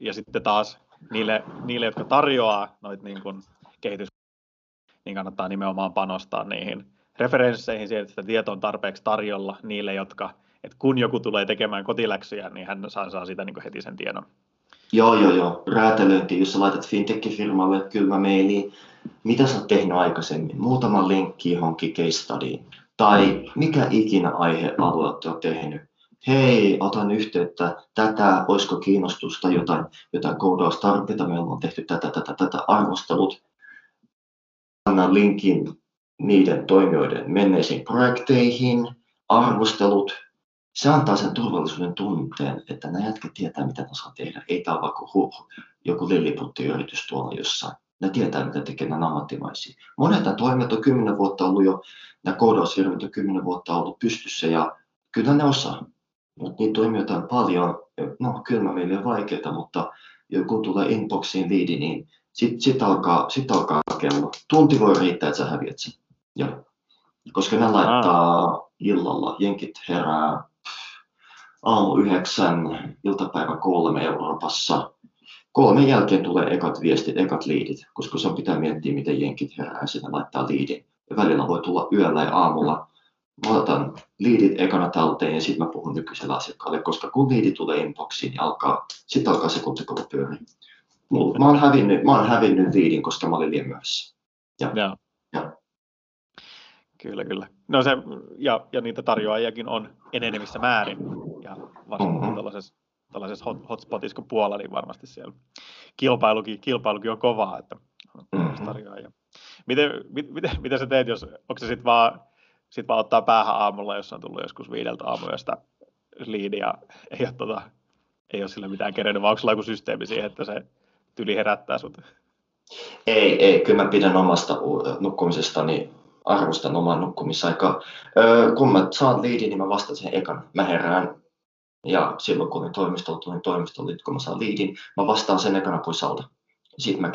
Ja sitten taas niille jotka tarjoaa noita niin kuin kehitys, niin kannattaa nimenomaan panostaa niihin referensseihin siihen, että sitä tietoa on tarpeeksi tarjolla niille, jotka, että kun joku tulee tekemään kotiläksyjä, niin hän saa sitä niin kuin heti sen tiedon. Joo. Räätälöinti, jos sä laitat fintech-firmalle kylmä mailiin, mitä sä oot tehnyt aikaisemmin, muutama linkki johonkin case studyin. Tai mikä ikinä aihealue olet tehnyt. Hei, otan yhteyttä tätä, olisiko kiinnostusta, jotain koodaustarpeita, meillä on tehty tätä arvostelut. Annan linkin niiden toimijoiden menneisiin projekteihin, arvostelut. Se antaa sen turvallisuuden tunteen, että nämä jätkät tietää, mitä ne osaa tehdä. Ei tämä ole vaikka joku lilliputtiyritys tuolla jossain. Ne tietää, mitä tekee, nämä ammattimaisia. Monet nämä toimet on 10 vuotta ollut jo, nämä koodaushirvit on 10 vuotta ollut pystyssä, ja kyllä ne osaa. Mutta niitä toimijoita on paljon, no kyllä meillä on vaikeaa, mutta kun tulee inboxiin liidi, niin sit alkaa kello. Tunti voi riittää, että sä häviät sen. Ja. Koska ne laittaa illalla, jenkit herää, aamu 9, iltapäivä 3 Euroopassa. 3 jälkeen tulee ekat viestit, ekat liidit, koska se pitää miettiä, miten jenkit herää sinne laittaa liidin. Ja välillä voi tulla yöllä ja aamulla. Mä otan liidit ekana talteen ja sitten mä puhun nykyiselle asiakkaalle, koska kun liidi tulee inboxiin, niin alkaa se kuntikoulu pyöriä. Mä oon hävinnyt liidin, koska mä olin liian myöhässä. Ja. Kyllä. No se, ja niitä tarjoajiakin on enenevissä määrin. Ja varsinkin tällaisessa hotspotissa kuin Puola, niin varmasti siellä kilpailukin on kovaa, että tarjoajia. Miten sä teet, jos, onko se sit vaan ottaa päähän aamulla, jos on tullut joskus 5 aamuyöstä liidi ja ei ole sillä mitään kerennyt, vaan onko sulla joku systeemi siihen, että se tyli herättää sut? Ei, kyllä mä pidän omasta nukkumisestani, arvostan omaa nukkumisaikaa. Kun mä saan liidin, niin mä vastaan sen ekana. Mä herään. Ja silloin kun olin toimistolla, nyt kun mä saan liidin, mä vastaan sen ekana pois alta. Sitten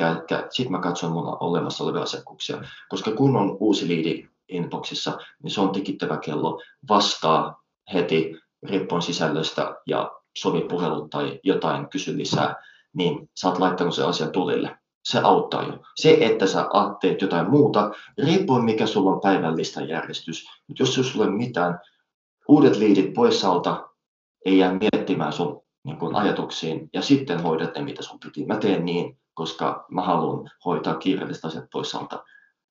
mä katson mun olemassa olevia asiakkuuksia. Koska kun on uusi liidi inboxissa, niin se on tikittävä kello. Vastaa heti riippuen sisällöstä ja sovi puhelu tai jotain, kysy lisää, niin sä oot laittanut sen asian tulille. Se auttaa jo. Se, että sä teet jotain muuta, riippuen mikä sulla on päivällistä järjestys. Mutta jos ei sulla ole mitään, uudet liidit pois alta, ei jää miettimään sun niin kuin ajatuksiin ja sitten hoidat ne, mitä sun piti. Mä teen niin, koska mä haluan hoitaa kiireelliset asiat pois alta.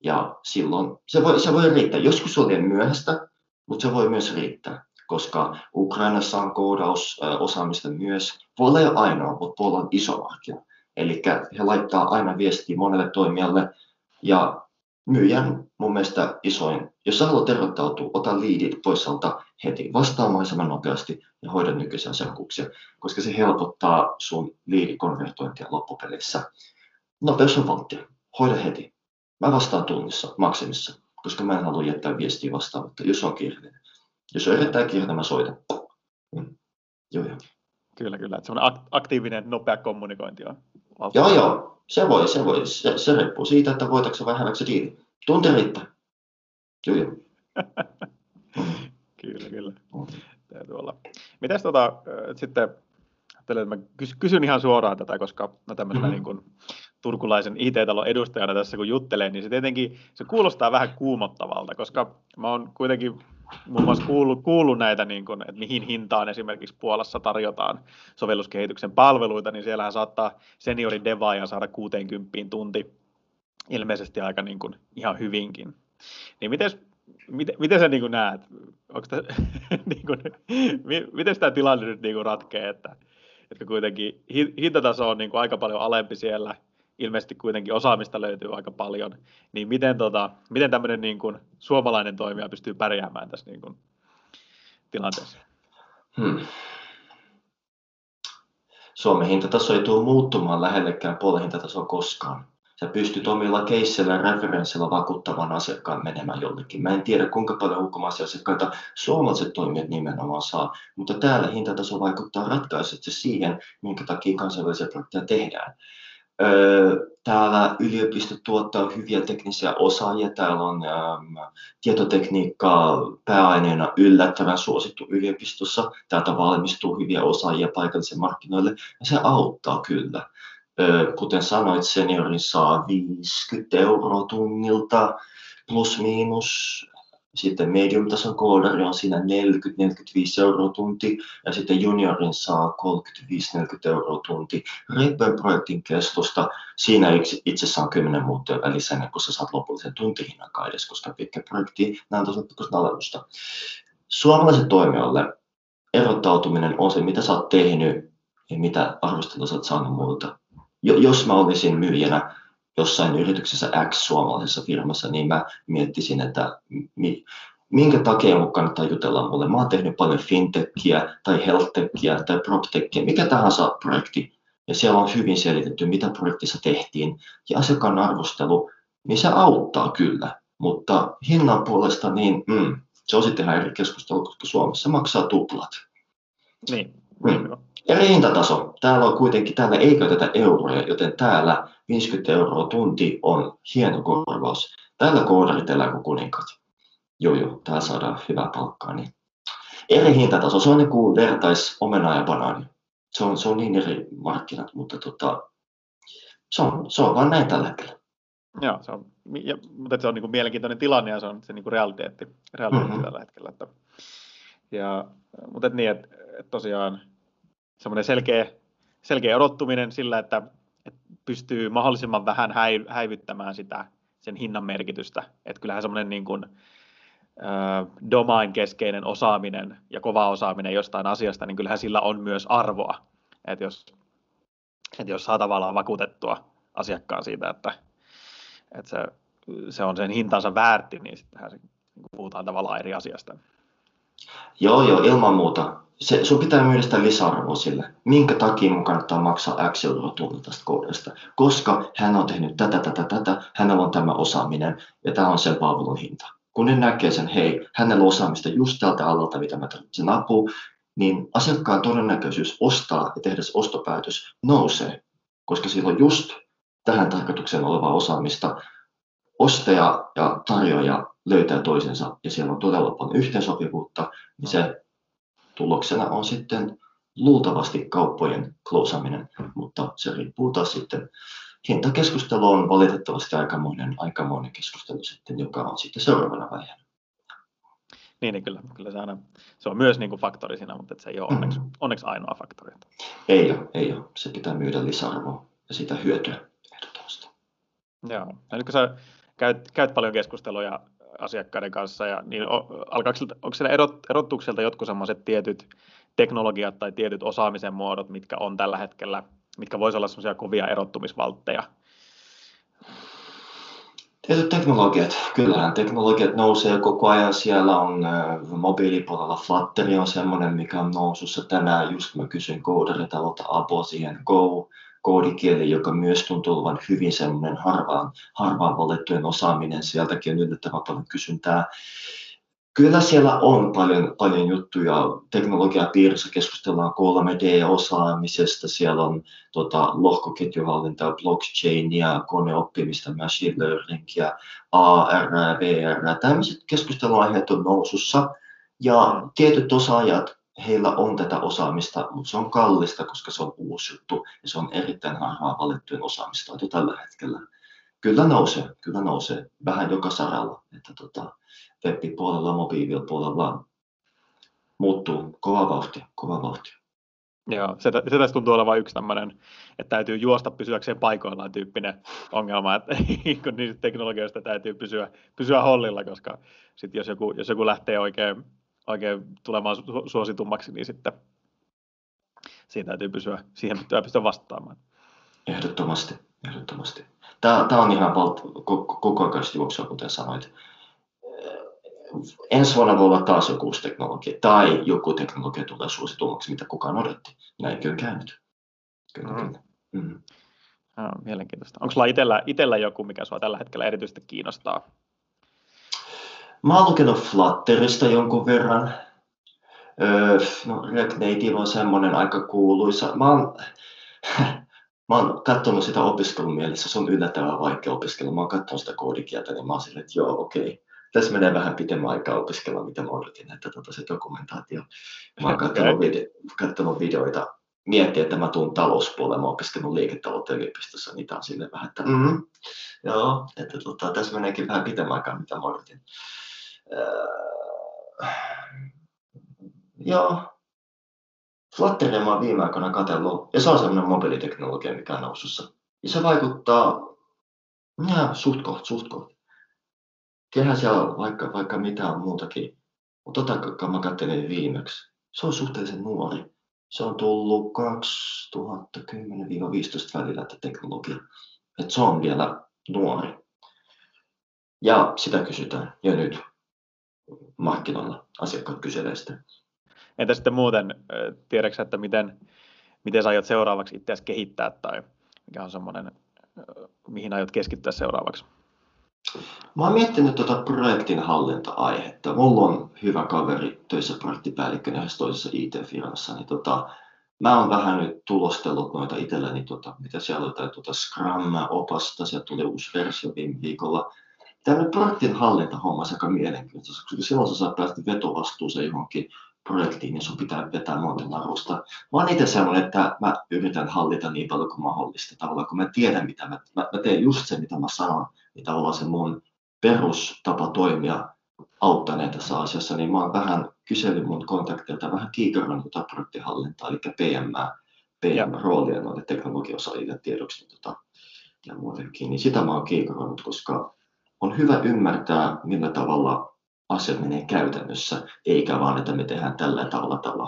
Ja silloin se voi riittää. Joskus se on myöhäistä, mutta se voi myös riittää, koska Ukrainassa on koodausosaamista myös. Puola ei ole ainoa, mutta Puola on iso markkina. Eli he laittaa aina viestiä monelle toimijalle ja myyjän mun mielestä isoin, jos sä haluat erottautua, ota liidit pois alta heti vastaamaan nopeasti ja hoida nykyisiä asiakkuuksia, koska se helpottaa sun liidikonvertointia loppupeleissä. Nopeus on valtti, hoida heti. Mä vastaan tunnissa maksimissa, koska mä en halua jättää viestiä vastaamatta, jos on kiireinen. Jos on erittäin kiireinen, mä soitan. Joo. Kyllä. Semmoinen aktiivinen, nopea kommunikointi on. Joo. Se voi. Se riippuu siitä, että voitaanko vai hävätkö diili. Tunti riittää. Joo. Kyllä. Täytyy olla. Mitäs sitten, ajattelin, että mä kysyn ihan suoraan tätä, koska no tämmöisenä niin kuin turkulaisen IT-talon edustajana tässä kun juttelee, niin se tietenkin se kuulostaa vähän kuumottavalta, koska mä oon kuitenkin muun muassa kuullut näitä, niin kuin, että mihin hintaan esimerkiksi Puolassa tarjotaan sovelluskehityksen palveluita, niin siellähän saattaa seniorin devaajan saada 60 tunti ilmeisesti aika niin kuin, ihan hyvinkin. Niin miten sä niin kuin näet, onko tämä, niin kuin, miten tämä tilanne nyt niin kuin ratkeaa, että kuitenkin hintataso on niin kuin aika paljon alempi siellä, ilmeisesti kuitenkin osaamista löytyy aika paljon, niin miten tämmöinen niin kuin suomalainen toimija pystyy pärjäämään tässä niin kuin tilanteessa? Suomen hintataso ei tule muuttumaan lähellekään puolen hintatasoa koskaan. Sä pystyt omilla keisseillä ja referenssillä vakuuttamaan asiakkaan menemään jollekin. Mä en tiedä, kuinka paljon ulkomaisia asiakkaita suomalaiset toimijat nimenomaan saa, mutta täällä hintataso vaikuttaa ratkaisesti siihen, minkä takia kansainvälisiä projekteja tehdään. Täällä yliopistot tuottaa hyviä teknisiä osaajia. Täällä on tietotekniikkaa pääaineena yllättävän suosittu yliopistossa. Täältä valmistuu hyviä osaajia paikallisen markkinoille ja se auttaa kyllä. Kuten sanoit, seniori saa 50 euroa tunnilta plus miinus. Sitten medium-tason koodari on siinä 40-45 euroa tunti ja sitten juniorin saa 35-40 euroa tunti. Riippuen projektin kestosta, siinä itse asiassa on 10 muuttuja välissä ennen kuin sä saat lopullisen tuntihinnan edes, koska pitkä projekti, nämä on tosiaan pikkuisen alennusta. Suomalaisen toimijoille erottautuminen on se, mitä sä oot tehnyt ja mitä arvostelua sä oot saanut muilta. Jos mä olisin myyjänä jossain yrityksessä X suomalaisessa firmassa, niin mä miettisin, että minkä takia mun kannattaa jutella mulle. Mä oon tehnyt paljon fintechia tai healthtechia tai proptechia, mikä tahansa projekti. Ja siellä on hyvin selitetty, mitä projektissa tehtiin. Ja asiakkaan arvostelu, niin se auttaa kyllä. Mutta hinnan puolesta, niin se on sitten ihan eri keskustelu, koska Suomessa maksaa tuplat. Niin. Eri hintataso. Täällä ei käytetä euroja, joten täällä 50 euroa tunti on hieno korvaus. Täällä koodarit elää kuin kuninkat. Joo, täällä saadaan hyvää palkkaa. Niin. Eri hintataso, se on niin kuin vertais omenaa ja banaani. Se on niin eri markkinat, mutta se on vaan näin tällä hetkellä. Joo, mutta se on niin kuin mielenkiintoinen tilanne ja se on se niin kuin realiteetti tällä hetkellä. Mutta että tosiaan semmoinen selkeä odottuminen sillä, että pystyy mahdollisimman vähän häivyttämään sen hinnan merkitystä. Että kyllähän semmoinen niin kuin domain-keskeinen osaaminen ja kova osaaminen jostain asiasta, niin kyllähän sillä on myös arvoa. Että jos saa tavallaan vakuutettua asiakkaan siitä, että se on sen hintansa väärti, niin sittenhän puhutaan tavallaan eri asiasta. Joo, ilman muuta. Sun pitää myydä sitä lisäarvoa sille, minkä takia mun kannattaa maksaa X euroa tunnilla tästä kohdasta, koska hän on tehnyt tätä, hänellä on tämä osaaminen ja tämä on sen palvelun hinta. Kun ne näkee sen, hei, hänellä on osaamista just tältä alalta, mitä mä tarvitsen apua, niin asiakkaan todennäköisyys ostaa ja tehdä se ostopäätös nousee, koska sillä on just tähän tarkoitukseen olevaa osaamista. Ostaja ja tarjoaja löytää toisensa ja siellä on todella paljon yhteensopivuutta, niin se tuloksena on sitten luultavasti kauppojen closeaminen, mutta se riippuu taas sitten. Hintakeskustelu on valitettavasti aikamoinen keskustelu sitten, joka on sitten seuraavana vaiheena. Niin kyllä se on myös niin kuin faktori siinä, mutta se ei ole onneksi ainoa faktori. Ei ole. Se pitää myydä lisäarvoa ja sitä hyötyä ehdottomasti. Joo, ja nyt kun sä käyt paljon keskusteluja asiakkaiden kanssa, ja niin onko siellä erottukselta jotkut sellaiset tietyt teknologiat tai tietyt osaamisen muodot, mitkä on tällä hetkellä, mitkä voisivat olla sellaisia kovia erottumisvaltteja? Ja teknologiat, kyllähän teknologiat nousee koko ajan. Siellä on mobiilipuolella Flutteri on semmoinen, mikä on nousussa tänään. Just mä kysyin koodaritalolta apua siihen Go-koodikieli, joka myös tuntuu olevan hyvin semmoinen harvaan valittujen osaaminen. Sieltäkin on yllättävän paljon kysyntää. Kyllä siellä on paljon juttuja. Teknologiapiirissä keskustellaan 3D-osaamisesta. Siellä on lohkoketjuhallintaa, blockchainia, koneoppimista, machine learningia, AR, VR. Tällaiset keskusteluaiheet on nousussa. Ja tietyt osaajat, heillä on tätä osaamista, mutta se on kallista, koska se on uusi juttu. Ja se on erittäin harvaan valittujen osaamista jo tällä hetkellä. Kyllä nousee. Vähän joka saralla. Että web-puolella, mobiilipuolella muuttuu kova vauhtia. Joo, se tässä tuntuu olevan yksi tämmöinen, että täytyy juosta pysyäkseen paikoillaan tyyppinen ongelma, että kun niistä teknologioista täytyy pysyä hollilla, koska sit jos joku lähtee oikein tulemaan suositummaksi, niin sitten siihen täytyy pystyä vastaamaan. Ehdottomasti. Tämä on ihan koko ajan juoksua, kuten sanoit. Ensi vuonna voi olla taas joku uusi teknologia, tai joku teknologia tulee suosituimmaksi, mitä kukaan odotti. Näin on käynyt. Kyllä. Mm-hmm. Mielenkiintoista. Onko sulla itsellä joku, mikä sua tällä hetkellä erityisesti kiinnostaa? Mä oon lukenut Flutterista jonkun verran. React Native on semmoinen aika kuuluisa. Mä oon katsonut sitä opiskelumielessä, se on yllättävän vaikea opiskella. Mä oon katsonut sitä koodikieltä, niin mä oon silleen, että joo, okei. Tässä menee vähän pitemmän aikaa opiskella, mitä mä odotin, että se dokumentaatio. Mä oon katsonut videoita, miettiä, että mä tuun talouspuolelle, mä oon opiskellut liiketaloutta yliopistossa, niin tää on silleen vähän, että joo, että tässä meneekin vähän pitemmän aikaa, mitä mä odotin. Joo. Flutteria mä oon viime aikoina katsellut, ja se on sellainen mobiiliteknologia, mikä on nousussa. Ja se vaikuttaa suht koht. Tehdään siellä vaikka mitään muutakin, mutta mä katselin viimeksi. Se on suhteellisen nuori. Se on tullut 2010-2015 välillä tämä teknologia. Et se on vielä nuori. Ja sitä kysytään jo nyt markkinoilla. Asiakkaat kyselee sitä. Entä sitten muuten, tiedätkö, että miten sä aiot seuraavaksi itseäsi kehittää tai mikä on semmoinen, mihin aiot keskittyä seuraavaksi? Mä oon miettinyt projektinhallinta-aihetta. Mulla on hyvä kaveri töissä projektipäällikkönä yhdessä toisessa IT-firmassa. Niin mä oon vähän nyt tulostellut noita itselleni, mitä siellä on, Scrum-opasta, sieltä tuli uusi versio viime viikolla. Tällainen projektinhallintahomma on aika mielenkiintoista, koska silloin sä saat päästä vetovastuuseen johonkin projektiin, niin sun pitää vetää monten narusta. Mä oon itse sellainen, että mä yritän hallita niin paljon kuin mahdollista tavallaan, kun mä tiedän mitä mä teen just sen, mitä mä sanon. Niin tavallaan se mun perustapa toimia auttanee tässä asiassa, niin mä oon vähän kysellyt mun kontakteilta, vähän kiikaroin projektihallintaa, eli PM-roolia noille teknologiaosaajille tiedoksi ja muutenkin, niin sitä mä oon kiikaroinut, koska on hyvä ymmärtää, millä tavalla asiat menee käytännössä, eikä vaan, että me tehdään tällä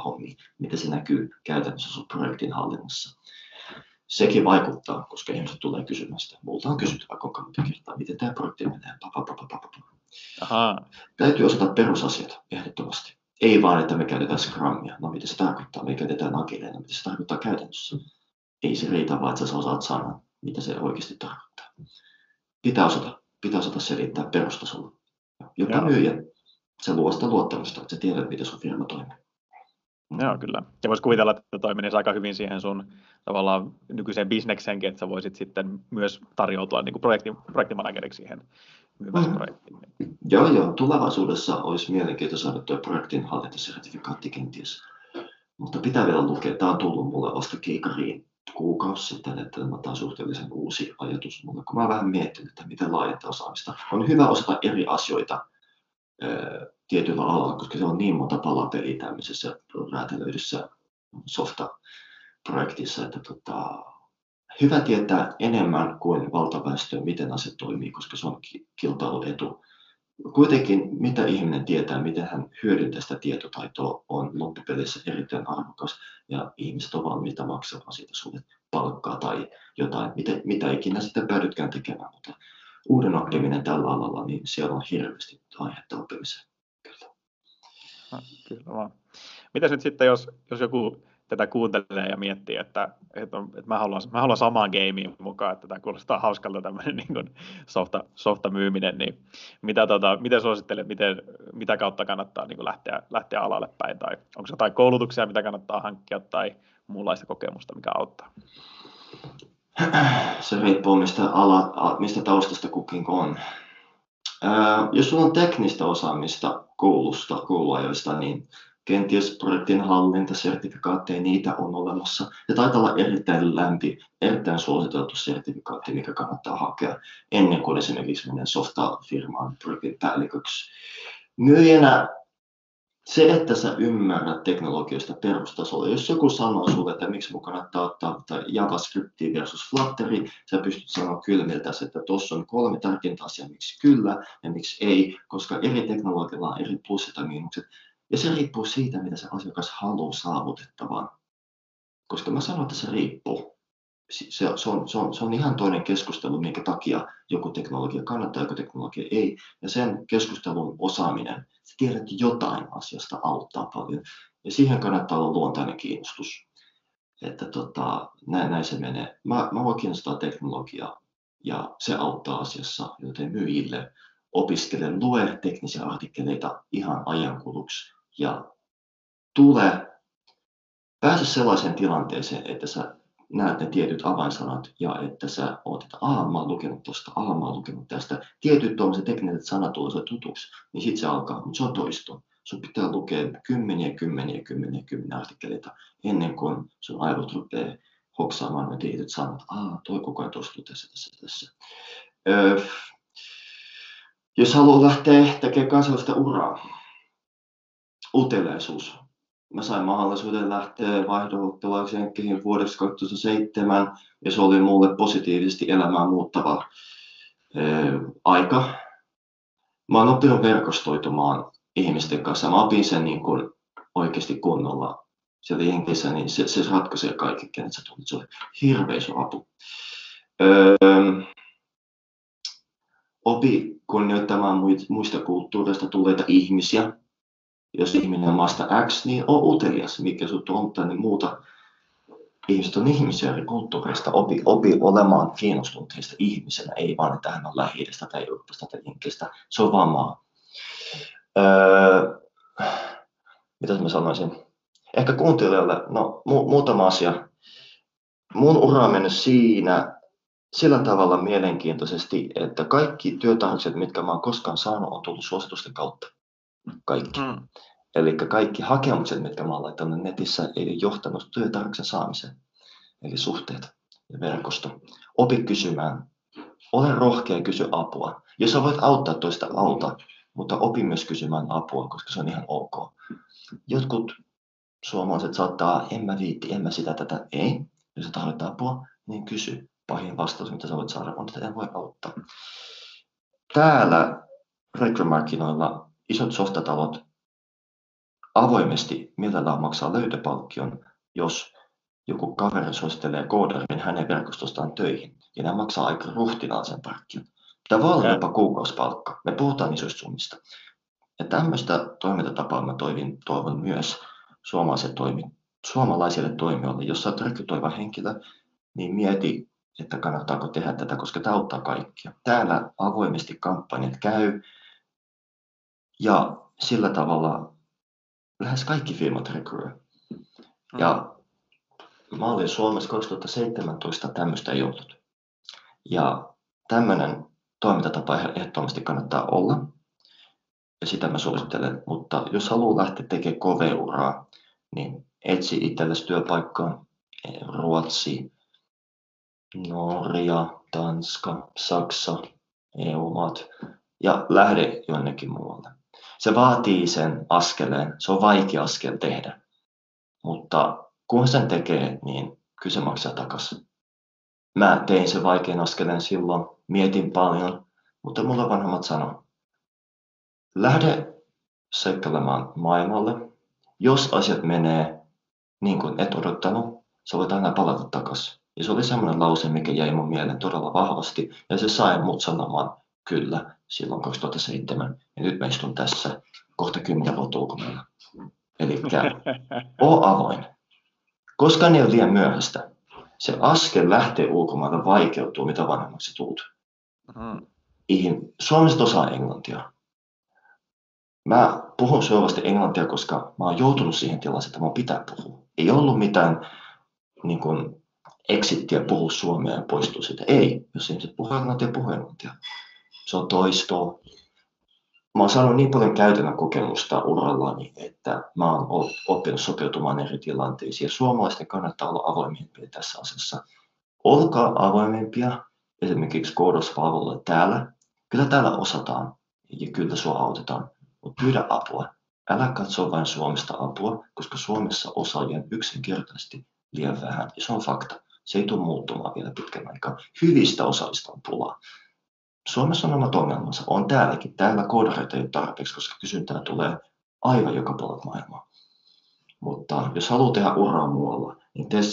hommia, mitä se näkyy käytännössä sun projektin hallinnassa. Sekin vaikuttaa, koska ihmiset tulee kysymään sitä. Multa on kysyttävä koko ajan kertaa, miten tämä projekti menee. Täytyy osata perusasiat ehdottomasti. Ei vaan, että me käytetään Scrumia. No mitä se tarkoittaa? Me käytetään Agileina. Mitä se tarkoittaa käytännössä? Ei se riitä, vaan että sä osaat sanoa, mitä se oikeasti tarkoittaa. Pitää osata selittää perustasolla. Joka myyjä, se luo sitä luottamusta, että sä tiedät, miten sun firma toimii. Joo, kyllä. Ja voisi kuvitella, että toi menisi aika hyvin siihen sun tavallaan nykyiseen bisnekseenkin, että sä voisit sitten myös tarjoutua niin kuin projektimanageriksi siihen myyväisen projektiin. Joo. Tulevaisuudessa olisi mielenkiintoista saada tuo projektinhallintasertifikaatti kenties. Mutta pitää vielä lukea. Tämä on tullut mulle vasta kiikariin kuukausi sitten, että tämä on suhteellisen uusi ajatus mulle, kun mä vähän miettinyt, että miten laajentaa osaamista. On hyvä osata eri asioita tietyllä alalla, koska se on niin monta palapeliä tämmöisessä räätälöidyssä softaprojektissa, että hyvä tietää enemmän kuin valtaväestöä, miten asiat toimii, koska se on kilpailuetu. Kuitenkin, mitä ihminen tietää, miten hän hyödyntää sitä tietotaitoa, on loppupeleissä erittäin arvokas, ja ihmiset ovat valmiita maksamaan siitä sulle palkkaa tai jotain, mitä ikinä sitten päädytkään tekemään, mutta uuden oppiminen tällä alalla, niin siellä on hirveästi aihetta oppimiseen. Kyllä. Kyllä vaan. Mitäs nyt sitten, jos joku tätä kuuntelee ja miettii, että mä haluan samaan gameen mukaan, että tämä kuulostaa hauskalta tämmöinen niin softa myyminen, niin miten suosittelet, mitä kautta kannattaa niin lähteä alalle päin, tai onko jotain koulutuksia, mitä kannattaa hankkia, tai muunlaista kokemusta, mikä auttaa? Se riippuu, mistä taustasta kukin on. Jos sulla on teknistä osaamista kouluajoista, niin kenties projektin hallinta, sertifikaatteja, niitä on olemassa. Ja taitaa olla erittäin lämpi, erittäin suositeltu sertifikaatti, mikä kannattaa hakea ennen kuin esimerkiksi menen softafirmaan projektin päälliköksi. Myyjänä se, että sä ymmärrät teknologioista perustasolla. Jos joku sanoo sulle, että miksi mun kannattaa ottaa JavaScriptia versus Flutteri, sä pystyt sanoa kylmiltäsi, että tuossa on 3 tärkeintä asiaa, miksi kyllä ja miksi ei, koska eri teknologialla on eri plussit ja miinukset. Ja se riippuu siitä, mitä se asiakas haluaa saavutettavan. Koska mä sanon, että se riippuu. Se on ihan toinen keskustelu, minkä takia joku teknologia kannattaa, joku teknologia ei. Ja sen keskustelun osaaminen, sä tiedät jotain asiasta, auttaa paljon. Ja siihen kannattaa olla luontainen kiinnostus. Että näin se menee. Mä voin kiinnostaa teknologiaa ja se auttaa asiassa, joten myyjille. Opiskele, lue teknisiä artikkeleita ihan ajankuluksi ja pääse sellaiseen tilanteeseen, että sä näet ne tietyt avainsanat ja että sä oot, että mä oon lukenut tuosta, mä oon lukenut tästä. Tietyt tuollaiset tekniset sanat tulee tutuksi, niin sit se alkaa, mutta se on toisto. Sun pitää lukea kymmeniä artikkeleita ennen kuin sun aivot rupeaa hoksaamaan ne tietyt sanat. Toi koko ajan toistuu tässä. Jos haluaa lähteä tekemään kansainvälistä uraa, uteliaisuus. Mä sain mahdollisuuden lähteä vaihdo-oppilaaksi Jenkkiin vuodeksi 2007, ja se oli mulle positiivisesti elämää muuttava aika. Mä oon oppinut verkostoitumaan ihmisten kanssa. Mä opin sen niin kun oikeasti kunnolla siellä Jenkissä, niin se ratkaisee kaiken, kenet sä tulit. Se oli hirveä sun apu. Opi kunnioittamaan muista kulttuureista tulleita ihmisiä. Jos ihminen on maasta X, niin on utelias, mikä sut on tänne muuta. Ihmiset on ihmisiä eri kulttuureista. Opi olemaan kiinnostunut heistä ihmisenä, ei vaan että hän on Lähi-idästä tai Euroopasta tai Jenkistä. Se on vaan maa. Mitäs mä sanoisin? Ehkä kuuntelijalle, no muutama asia. Mun ura on mennyt sillä tavalla mielenkiintoisesti, että kaikki työtarjoukset, mitkä mä oon koskaan saanut, on tullut suositusten kautta. Kaikki. Eli kaikki hakemukset, mitkä mä oon laittanut netissä, ei johtanut työtarjouksen saamiseen. Eli suhteet ja verkosto. Opi kysymään. Ole rohkea ja kysy apua. Jos sä voit auttaa toista, auta, mutta opi myös kysymään apua, koska se on ihan ok. Jotkut suomalaiset saattaa, en mä viitti, en mä sitä tätä, ei. Jos sä tarvitset apua, niin kysy. Pahin vastaus, mitä sä voit saada, on, että en voi auttaa. Täällä rekrymarkkinoilla isot softatalot avoimesti mielellään maksaa löytöpalkkion, jos joku kaveri suosittelee koodarin hänen verkostostaan töihin, ja nämä maksaa aika ruhtinaisen palkkion. Tämä voi olla jopa kuukausipalkka. Me puhutaan isoista summista. Ja tämmöistä toimintatapaa mä toivon myös suomalaisille toimijoille, jos sä oot rekrytoiva henkilö, niin mieti, että kannattaako tehdä tätä, koska tämä auttaa kaikkia. Täällä avoimesti kampanjat käy, ja sillä tavalla lähes kaikki firmat rekryy. Ja mä olin Suomessa 2017, tämmöistä ei ollut. Ja tämmöinen toimintatapa ehdottomasti kannattaa olla, ja sitä mä suosittelen. Mutta jos haluaa lähteä tekemään KV-uraa, niin etsi itsellesi työpaikkaa, Ruotsi, Norja, Tanska, Saksa, EU-maat ja lähde jonnekin muualle. Se vaatii sen askeleen, se on vaikea askel tehdä, mutta kun sen tekee, niin kyllä se maksaa takaisin. Mä tein sen vaikean askeleen silloin, mietin paljon, mutta mulla vanhemmat sanoo, lähde seikkailemaan maailmalle, jos asiat menee niin kuin et odottanut, sä voit aina palata takaisin. Ja se oli semmoinen lause, mikä jäi mun mieleen todella vahvasti, ja se sai mut sanomaan kyllä silloin 2007. Ja nyt mä istun tässä kohta 10 vuotta ulkomailla. Elikkä oo avoin. Koskaan ei ole liian myöhäistä. Se askel lähtee ulkomailta vaikeutuu, mitä vanhemmaksi tuut. Suomessa osaa englantia. Mä puhun syövästi englantia, koska mä oon joutunut siihen tilaan, että mun pitää puhua. Ei ollut mitään niin kun, exittiä puhua suomea ja poistua siitä. Ei, jos ihmiset puhuu englantia. Se on toistoa. Mä oon saanut niin paljon käytännön kokemusta urallani, että mä oon oppinut sopeutumaan eri tilanteisiin. Suomalaisten kannattaa olla avoimempia tässä asiassa. Olkaa avoimempia esimerkiksi koodauspalvelulle täällä. Kyllä täällä osataan ja kyllä sua autetaan. Mutta pyydä apua. Älä katso vain Suomesta apua, koska Suomessa osaajien yksinkertaisesti liian vähän. Ja se on fakta. Se ei tule muuttumaan vielä pitkän aikaa. Hyvistä osaajista on pulaa. Suomessa on omat ongelmansa. On täälläkin. Täällä koodareita ei ole tarpeeksi, koska kysyntää tulee aivan joka puolelta maailmaa. Mutta jos haluaa tehdä uraa muualla, niin tee se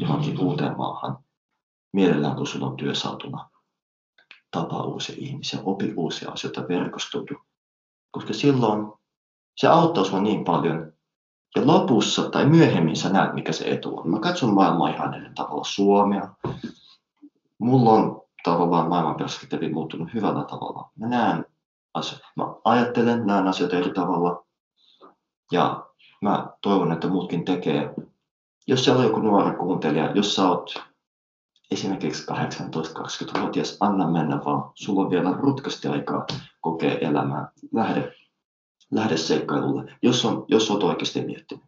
johonkin uuteen maahan. Mielellään kun sulla on työ saatuna. Tapaa uusia ihmisiä, opi uusia asioita, verkostoidu. Koska silloin se auttaa sinua niin paljon. Ja lopussa tai myöhemmin sä näet, mikä se etu on. Mä katson maailmaa ihan eri tavalla Suomea. Mulla on tavallaan maailman perspektiivi muuttunut hyvällä tavalla. Mä näen asioita. Mä ajattelen, näen asioita eri tavalla. Ja mä toivon, että muutkin tekee. Jos siellä on joku nuori kuuntelija, jos sä oot esimerkiksi 18-20-vuotias, anna mennä vaan. Sulla on vielä rutkasti aikaa kokea elämää. Lähde seikkailulle, jos olet oikeasti miettinyt.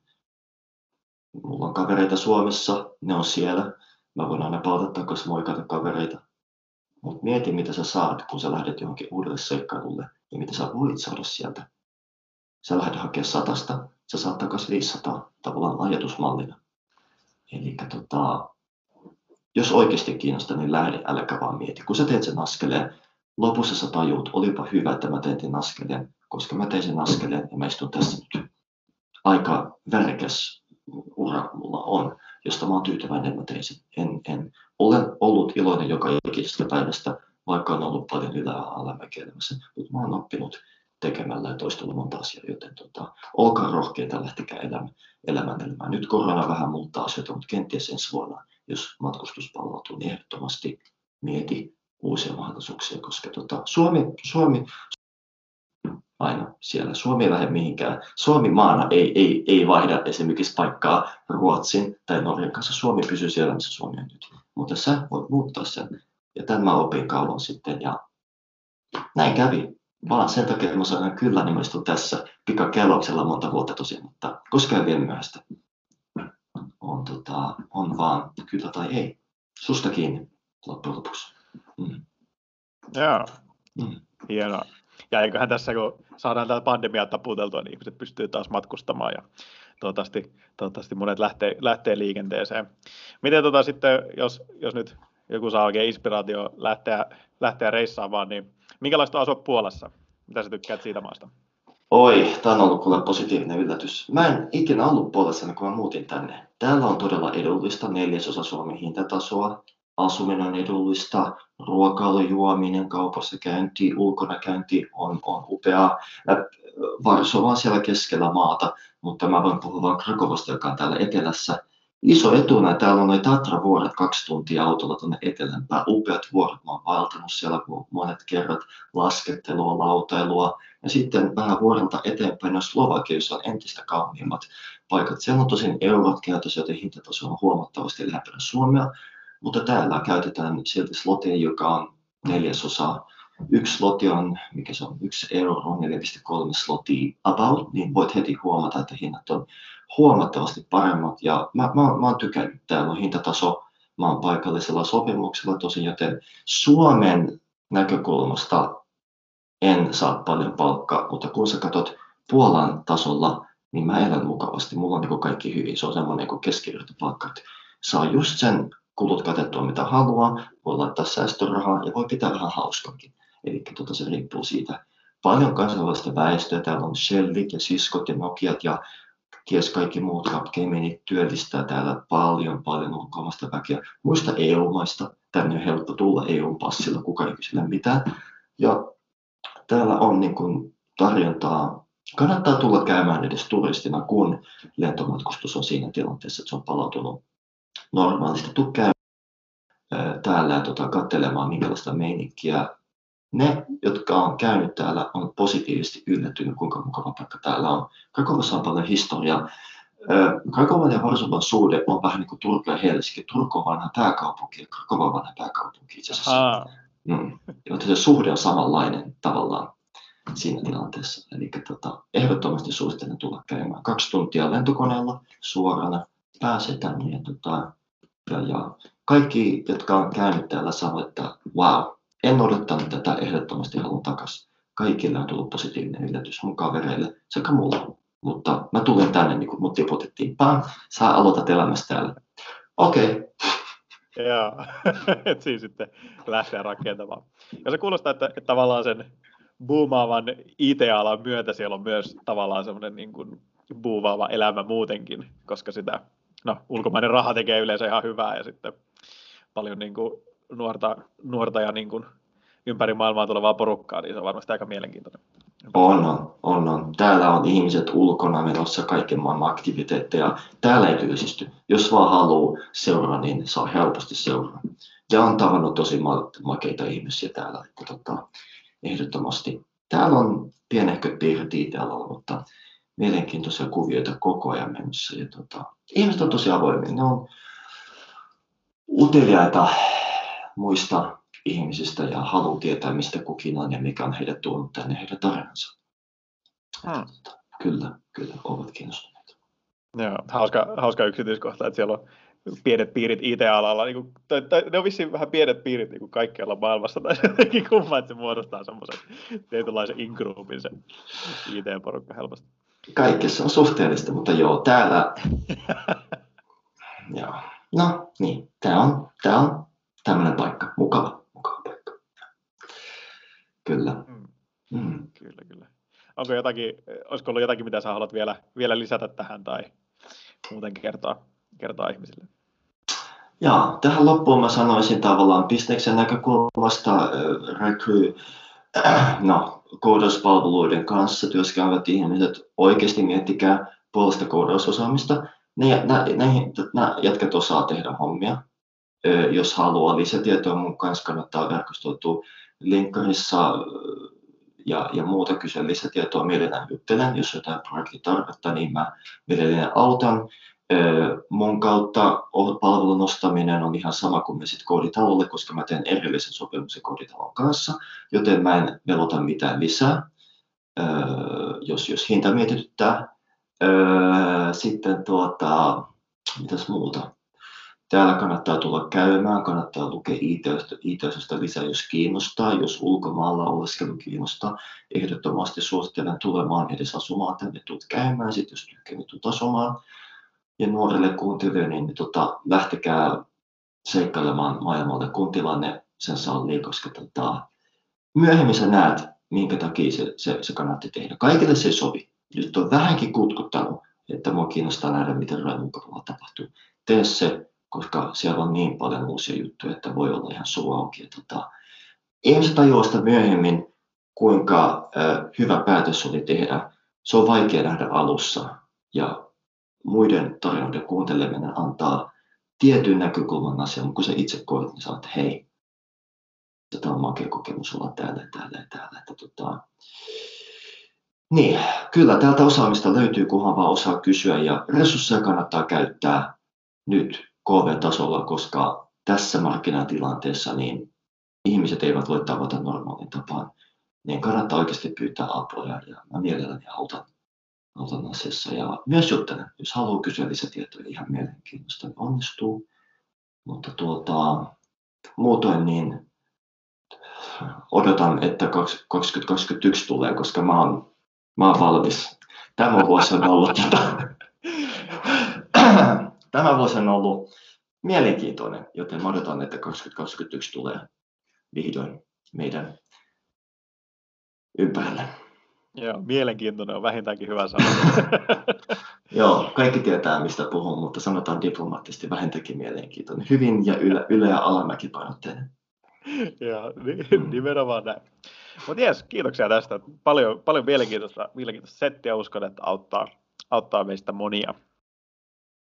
Mulla on kavereita Suomessa, ne on siellä. Mä voin aina palata takaisin, moikata kavereita. Mutta mieti, mitä sä saat, kun sä lähdet johonkin uudelle seikkailulle ja mitä sä voit saada sieltä. Sä lähdet hakemaan 100, sä saat takaisin 500 tavallaan ajatusmallina. Elikkä jos oikeasti kiinnostaa, niin lähde, äläkä vaan mieti. Kun sä teet sen askeleen, lopussa sä tajuut, olipa hyvä, että mä tein sen askeleen, koska mä tein sen askeleen ja mä istun tässä nyt. Aika värikäs ura mulla on, josta mä oon tyytyväinen, mä tein sen. Olen ollut iloinen joka ikisestä päivästä, vaikka on ollut paljon ylä- ja alamäkeä elämässä, mutta mä oon oppinut tekemällä ja toistellut monta asiaa, joten olkaa rohkeita, lähtekää elämään. Nyt korona vähän muuttaa asioita, mutta kenties ensi vuonna. Jos matkustus palautuu, niin ehdottomasti mieti uusia mahdollisuuksia, koska Suomi aina siellä. Suomi ei lähde mihinkään. Suomi maana ei vaihda esimerkiksi paikkaa Ruotsin tai Norjan kanssa. Suomi pysyy siellä, missä Suomi on nyt. Mutta sä voit muuttaa sen. Ja tämän mä opin kauan sitten. Ja näin kävi. Vaan sen takia, että mä sanoin kyllä, niin mä istun tässä pikakelloksella monta vuotta tosiaan, mutta koskaan vielä myöhäistä. On vaan kyllä tai ei. Susta kiinni loppujen lopuksi. Joo, hienoa. Ja eiköhän tässä, kun saadaan tätä pandemiaa taputeltua, niin ihmiset pystyy taas matkustamaan ja toivottavasti monet lähtee liikenteeseen. Miten sitten, jos nyt joku saa oikein inspiraatio lähteä reissaamaan, niin minkälaista on asua Puolassa? Mitä sä tykkäät siitä maasta? Oi, tämä on ollut kuule positiivinen yllätys. Mä en ikinä ollut Puolassa, kun mä muutin tänne. Täällä on todella edullista, 1/4 Suomen hintatasoa. Asuminen on edullista, ruokailu, juominen, kaupassa käynti, ulkona käynti on upeaa. Varsova on siellä keskellä maata, mutta mä voin puhua vaan Krakovasta, joka on täällä etelässä. Iso etuna, täällä on noin Tatravuoret 2 tuntia autolla tuonne etelämpää. Upeat vuoret, mä oon vaeltanut siellä monet kerrat, laskettelua, lautailua. Ja sitten vähän vuorelta eteenpäin on Slovakia, jossa on entistä kauniimmat paikat. Siellä on tosin eurot käytössä, joten hintataso on huomattavasti lähempänä Suomea. Mutta täällä käytetään silti slotia, joka on 1/4. Yksi sloti on, mikä se on, 1 euro on 4,3 slotia about, niin voit heti huomata, että hinnat on huomattavasti paremmat. Ja mä oon tykännyt, täällä on hintataso, mä oon paikallisella sopimuksella tosin, joten Suomen näkökulmasta en saa paljon palkkaa, mutta kun sä katsot Puolan tasolla, niin mä elän mukavasti, mulla on niin kaikki hyvin, se on semmoinen kuin keskivertopalkka, että saa just sen kulut katettua mitä haluaa, voi laittaa säästörahaa ja voi pitää vähän hauskankin. Eli se riippuu siitä. Paljon kansainvälistä väestöä, täällä on Shellit ja Siskot ja Nokiat ja kies kaikki muut appkeimeni työllistää täällä paljon ulkomaista väkeä. Muista EU-maista, tänne on helppo tulla EU-passilla, kukaan ei kysellä mitään. Ja täällä on niin kuin tarjontaa. Kannattaa tulla käymään edes turistina, kun lentomatkustus on siinä tilanteessa, että se on palautunut normaalista. Tuu käymään täällä katselemaan, minkälaista meininkiä. Ne, jotka on käynyt täällä, on positiivisesti yllättynyt, kuinka mukava paikka täällä on. Krakovassa on paljon historiaa. Krakovan ja Varsovan suhde on vähän niin kuin Turku ja Helsinki. Turku on vanha pääkaupunki ja Krakova vanha pääkaupunki itse asiassa. Se suhde on samanlainen tavallaan siinä tilanteessa. Eli ehdottomasti suosittelen tulla käymään 2 tuntia lentokoneella suorana. Pääsee tänne ja kaikki, jotka on käynyt täällä, sanoo, että wow. En odottanut tätä, ehdottomasti haluan takaisin. Kaikille on tullut positiivinen yllätys mun kavereille sekä mulla. Mutta mä tulin tänne, niin kun mut tipotettiin. Paan, sä aloitat elämästä täällä. Okei. Joo, et siinä sitten lähtee rakentamaan. Ja se kuulostaa, että tavallaan sen boomaavan IT-alan myötä siellä on myös tavallaan semmoinen niin kuin boomaava elämä muutenkin, koska sitä ulkomainen raha tekee yleensä ihan hyvää ja sitten paljon niin kuin nuorta ja niin kuin ympäri maailmaa tulevaa porukkaa, niin se on varmasti aika mielenkiintoinen. On. Täällä on ihmiset ulkona menossa kaiken maailman aktiviteetteja. Täällä ei tyysisty. Jos vaan haluaa seuraa, niin saa helposti seuraa. Ja on tavannut tosi makeita ihmisiä täällä. Ehdottomasti. Täällä on pienehköt piirtiä täällä, mutta mielenkiintoisia kuvioita koko ajan menossa. Ja ihmiset on tosi avoimia. Ne on uteliaita muista ihmisistä ja haluaa tietää, mistä kukin on ja mikä on heidät tuonut tänne heidän tarinansa. Kyllä, ovat kiinnostuneita. Joo, hauska yksityiskohta, että siellä on pienet piirit IT-alalla. Niin kuin, tai ne on vissiin vähän pienet piirit niin kuin kaikkialla maailmassa. Tai jotenkin kumma, että se muodostaa semmoisen tietynlaisen in-groupin se IT-porukka helposti. Kaikessa on suhteellista, mutta joo, täällä... joo. No niin, tää on. Tämmöinen paikka, mukava paikka. Kyllä. Kyllä. Olisiko ollut jotakin, mitä sä haluat vielä lisätä tähän tai muuten kertoa ihmisille? Jaa, tähän loppuun mä sanoisin tavallaan bisneksen näkökulmasta koodauspalveluiden kanssa työskentelevät ihmiset oikeasti miettikää puolesta koodausosaamista. Nämä jätkät osaa tehdä hommia. Jos haluaa lisätietoa mun kanssa, kannattaa verkostoitua LinkedInissa ja muuta kysyä lisätietoa. Mielellään juttelen, jos jotain projektitarvetta, niin mä mielellään autan. Mun kautta palvelun nostaminen on ihan sama kuin me sitten kooditalolle, koska mä teen erillisen sopimuksen kooditalon kanssa, joten mä en velota mitään lisää, jos hinta mietityttää. Sitten mitäs muuta? Täällä kannattaa tulla käymään, kannattaa lukea IT-osasta lisää, jos kiinnostaa, jos ulkomailla oleskelu kiinnostaa. Ehdottomasti suosittelen tulemaan edes asumaan tänne, tulet käymään, sitten jos tykkää, niin tulet asumaan. Ja nuorille kuuntelijoille, niin lähtekää seikkailemaan maailmalle, kun tilanne sen sallii, koska myöhemmin sä näet, minkä takia se kannatti tehdä. Kaikille se ei sovi. Nyt on vähänkin kutkuttanut, että mua kiinnostaa nähdä, mitä mukavalla tapahtuu. Tee se. Koska siellä on niin paljon uusia juttuja, että voi olla ihan suu auki. Ihmiset tajua sitä myöhemmin, kuinka hyvä päätös oli tehdä. Se on vaikea nähdä alussa. Ja muiden tarinoiden kuunteleminen antaa tietyn näkökulman asiaan, mutta kun sä itse koet, niin sanot, että hei, tämä on makea kokemus olla täällä. Niin, kyllä täältä osaamista löytyy, kunhan vaan osaa kysyä ja resursseja kannattaa käyttää nyt. KV-tasolla, koska tässä markkinatilanteessa niin ihmiset eivät voi tavata normaalin tapaan, niin kannattaa oikeasti pyytää apua ja mä mielelläni autan asiassa ja myös juttelen, jos haluaa kysyä lisätietoja, ihan mielenkiintoista niin onnistuu, mutta muutoin niin odotan, että 2021 tulee, koska mä oon valmis. Tämä vuosi on ollut Tämä vuosi on ollut mielenkiintoinen, joten odotan, että 2021 tulee vihdoin meidän ympärille. Joo, mielenkiintoinen on vähintäänkin hyvä sana. Joo, kaikki tietää mistä puhun, mutta sanotaan diplomaattisesti vähintäänkin mielenkiintoinen. Hyvin ja ylä- ja alamäkipainotteinen. Joo, nimenomaan näin. Mutta jes, kiitoksia tästä. Paljon mielenkiintoista settiä, uskon, että auttaa meistä monia.